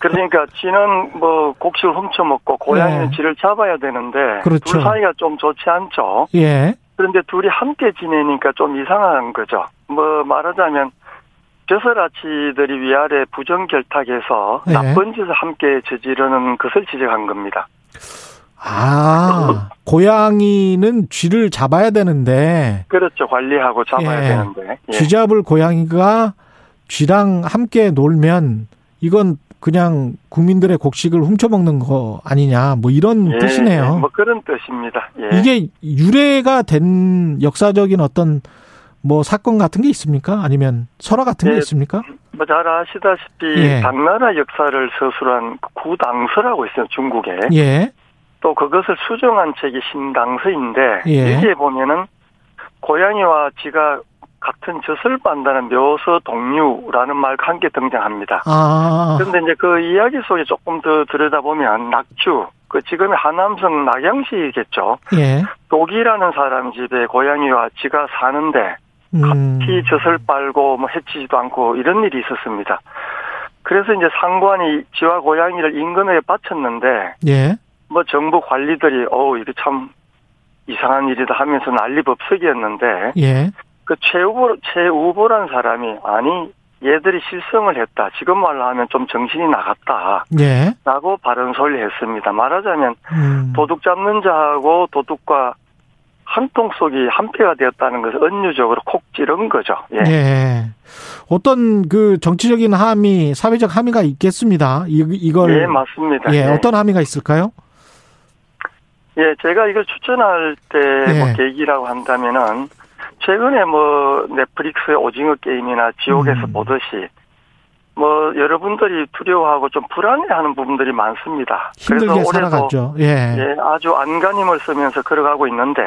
그러니까 쥐는 뭐 곡식을 훔쳐 먹고 고양이는 예. 쥐를 잡아야 되는데 그렇죠. 둘 사이가 좀 좋지 않죠. 예. 그런데 둘이 함께 지내니까 좀 이상한 거죠. 뭐 말하자면 벼슬아치들이 위아래 부정결탁해서 예. 나쁜 짓을 함께 저지르는 것을 지적한 겁니다. 아, 고양이는 쥐를 잡아야 되는데. 그렇죠. 관리하고 잡아야 예. 되는데. 예. 쥐 잡을 고양이가 쥐랑 함께 놀면 이건 그냥 국민들의 곡식을 훔쳐먹는 거 아니냐 뭐 이런 예. 뜻이네요. 뭐 그런 뜻입니다. 예. 이게 유래가 된 역사적인 어떤 뭐 사건 같은 게 있습니까? 아니면 설화 같은 예, 게 있습니까? 뭐 잘 아시다시피 예. 당나라 역사를 서술한 구당서라고 있어요. 중국에. 예. 또 그것을 수정한 책이 신당서인데 예. 여기에 보면은 고양이와 쥐가 같은 젖을 빤다는 묘서 동류라는 말과 함께 등장합니다. 아. 그런데 이제 그 이야기 속에 조금 더 들여다보면 낙주, 그 지금의 하남성 낙양시겠죠. 예. 독이라는 사람 집에 고양이와 쥐가 사는데 같이 젖을 빨고 뭐 해치지도 않고 이런 일이 있었습니다. 그래서 이제 상관이 쥐와 고양이를 임금에게 바쳤는데 예. 뭐 정부 관리들이 이게 참 이상한 일이다 하면서 난리법석이었는데 예. 그 최우보라는 사람이 아니 얘들이 실성을 했다. 지금 말로 하면 좀 정신이 나갔다. 예. 라고 바른 소리를 했습니다. 말하자면 도둑 잡는 자하고 도둑과 한 통 속이 한 폐가 되었다는 것을 은유적으로 콕 찌른 거죠. 예. 예. 어떤 그 정치적인 함의, 사회적 함의가 있겠습니다. 이걸. 예, 맞습니다. 예, 예. 어떤 함의가 있을까요? 예, 제가 이걸 추천할 때 뭐 계기라고 한다면은 최근에 뭐 넷플릭스의 오징어 게임이나 지옥에서 보듯이 뭐 여러분들이 두려워하고 좀 불안해하는 부분들이 많습니다. 힘들게 살아갔죠. 예, 아주 안간힘을 쓰면서 걸어가고 있는데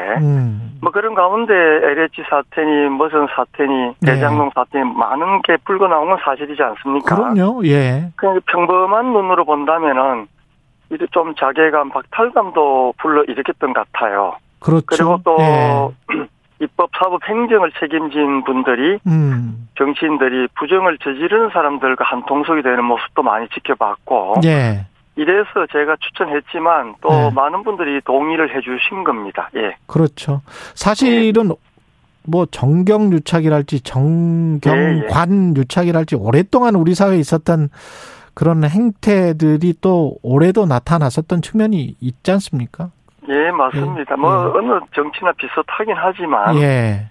뭐 그런 가운데 LH 사태니 무슨 사태니 대장동 사태니 많은 게 불고 나온 건 사실이지 않습니까? 그럼요. 예. 그냥 평범한 눈으로 본다면은 이제 좀 자괴감, 박탈감도 불러일으켰던 것 같아요. 그렇죠. 그리고 또 입법, 사법, 행정을 책임진 분들이 정치인들이 부정을 저지르는 사람들과 한통속이 되는 모습도 많이 지켜봤고 예. 이래서 제가 추천했지만 또 많은 분들이 동의를 해 주신 겁니다. 예. 그렇죠. 사실은 뭐 정경유착이랄지 정경관유착이랄지 오랫동안 우리 사회에 있었던 그런 행태들이 또 올해도 나타났었던 측면이 있지 않습니까? 예, 맞습니다. 뭐 어느 정치나 비슷하긴 하지만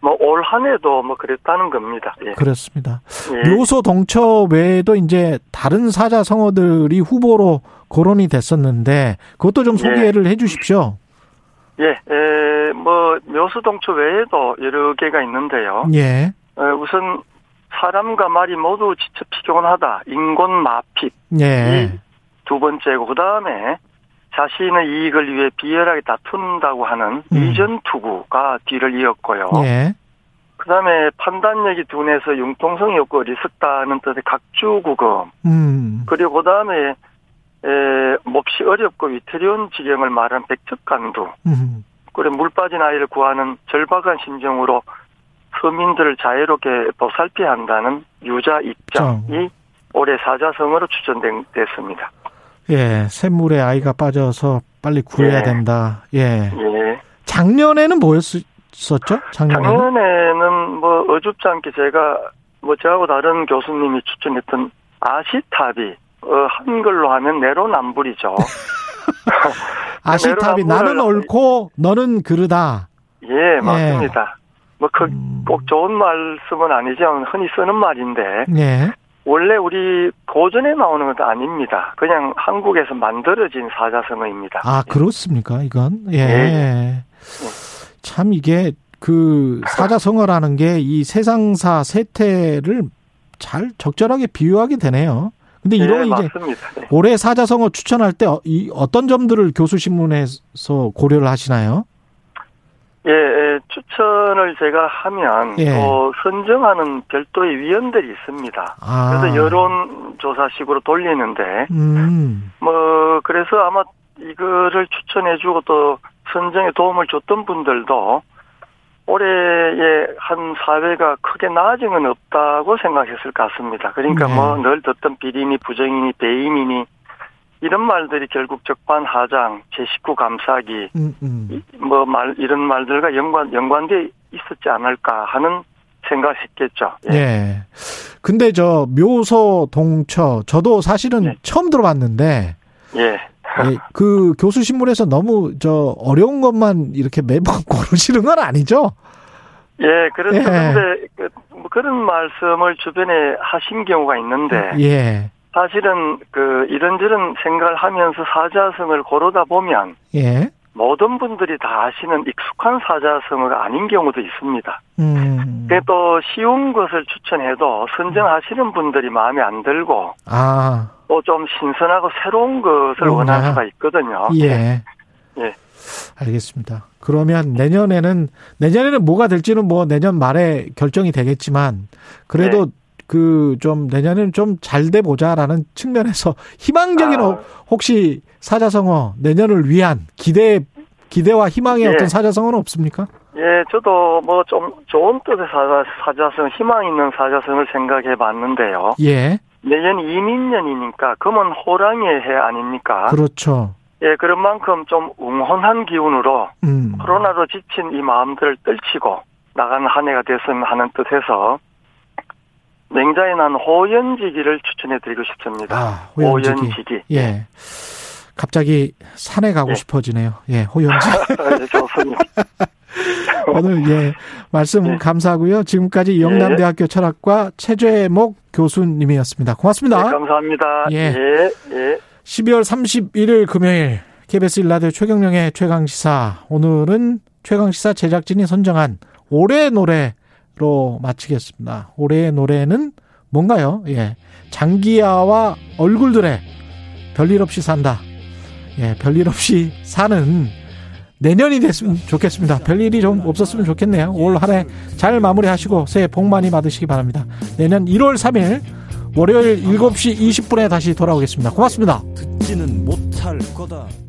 뭐 올 한 해도 뭐 그랬다는 겁니다. 예. 그렇습니다. 예. 묘소 동처 외에도 이제 다른 사자성어들이 후보로 거론이 됐었는데 그것도 좀 소개를 해 주십시오. 예, 뭐 묘소 동처 외에도 여러 개가 있는데요. 예. 우선 사람과 말이 모두 지쳐 피곤하다. 인곤마핍. 예. 두 번째고 그다음에 자신의 이익을 위해 비열하게 다툰다고 하는 이전투구가 뒤를 이었고요. 예. 그다음에 판단력이 둔해서 융통성이 없고 리스크다는 뜻의 각주구금. 그리고 그다음에 몹시 어렵고 위태로운 지경을 말한 백척간두. 그리고 물 빠진 아이를 구하는 절박한 심정으로 서민들을 자유롭게 보살펴야 한다는 유자 입장이 올해 사자성어로 추천됐습니다. 예, 샘물에 아이가 빠져서 빨리 구해야 된다. 예. 예. 작년에는 뭐였었죠? 작년에는 뭐 어줍지 않게 저하고 다른 교수님이 추천했던 아시타비. 한글로 하면 내로남불이죠. 아시타비. 나는 옳고 너는 그르다. 예, 맞습니다. 뭐 꼭 좋은 말씀은 아니지만 흔히 쓰는 말인데 원래 우리 고전에 나오는 것도 아닙니다. 그냥 한국에서 만들어진 사자성어입니다. 아, 그렇습니까? 이건 참 이게 그 사자성어라는 게 이 세상사 세태를 잘 적절하게 비유하게 되네요. 근데 이런 이제 올해 사자성어 추천할 때 이 어떤 점들을 교수신문에서 고려를 하시나요? 예, 추천을 제가 하면 선정하는 별도의 위원들이 있습니다. 아. 그래서 여론조사식으로 돌리는데 뭐 그래서 아마 이거를 추천해주고 또 선정에 도움을 줬던 분들도 올해의 한 사회가 크게 나아진 건 없다고 생각했을 것 같습니다. 그러니까 뭐 늘 듣던 비리니 부정이니 배임이니 이런 말들이 결국 적반하장, 제19 감싸기, 뭐 이런 말들과 연관돼 있었지 않을까 하는 생각을 했겠죠. 예. 예. 근데 저 묘소 동처, 저도 사실은 처음 들어봤는데, 그 교수신문에서 너무 저 어려운 것만 이렇게 매번 고르시는 건 아니죠? 예, 그렇죠. 그런데 그런 말씀을 주변에 하신 경우가 있는데, 사실은 그 이런저런 생각을 하면서 사자성을 고르다 보면 모든 분들이 다 아시는 익숙한 사자성어가 아닌 경우도 있습니다. 근데 또 쉬운 것을 추천해도 선정하시는 분들이 마음에 안 들고 또 좀 신선하고 새로운 것을 원할 수가 있거든요. 예. 알겠습니다. 그러면 내년에는 뭐가 될지는 뭐 내년 말에 결정이 되겠지만 그래도 내년에는 좀 잘 돼 보자라는 측면에서 희망적인, 혹시 사자성어, 내년을 위한 기대와 희망의 어떤 사자성어는 없습니까? 예, 저도 뭐 좀 좋은 뜻의 사자성, 희망 있는 사자성을 생각해 봤는데요. 예. 내년 이민년이니까, 금은 호랑이의 해 아닙니까? 그렇죠. 예, 그런 만큼 좀 웅혼한 기운으로, 코로나로 지친 이 마음들을 떨치고 나가는 한 해가 됐으면 하는 뜻에서, 냉자에 난 호연지기를 추천해드리고 싶습니다. 아, 호연지기. 예. 갑자기 산에 가고 싶어지네요. 예, 호연지기. 네, 좋습니다. 오늘 예 말씀 감사하고요. 지금까지 영남대학교 철학과 최재목 교수님이었습니다. 고맙습니다. 네, 감사합니다. 예. 예, 예. 12월 31일 금요일 KBS 1라디오 최경령의 최강시사. 오늘은 최강시사 제작진이 선정한 올해의 노래로 마치겠습니다. 올해의 노래는 뭔가요? 예, 장기야와 얼굴들의 별일 없이 산다. 예, 별일 없이 사는 내년이 됐으면 좋겠습니다. 별일이 좀 없었으면 좋겠네요. 올 한 해 잘 마무리하시고 새해 복 많이 받으시기 바랍니다. 내년 1월 3일 월요일 7시 20분에 다시 돌아오겠습니다. 고맙습니다. 듣지는 못할 거다.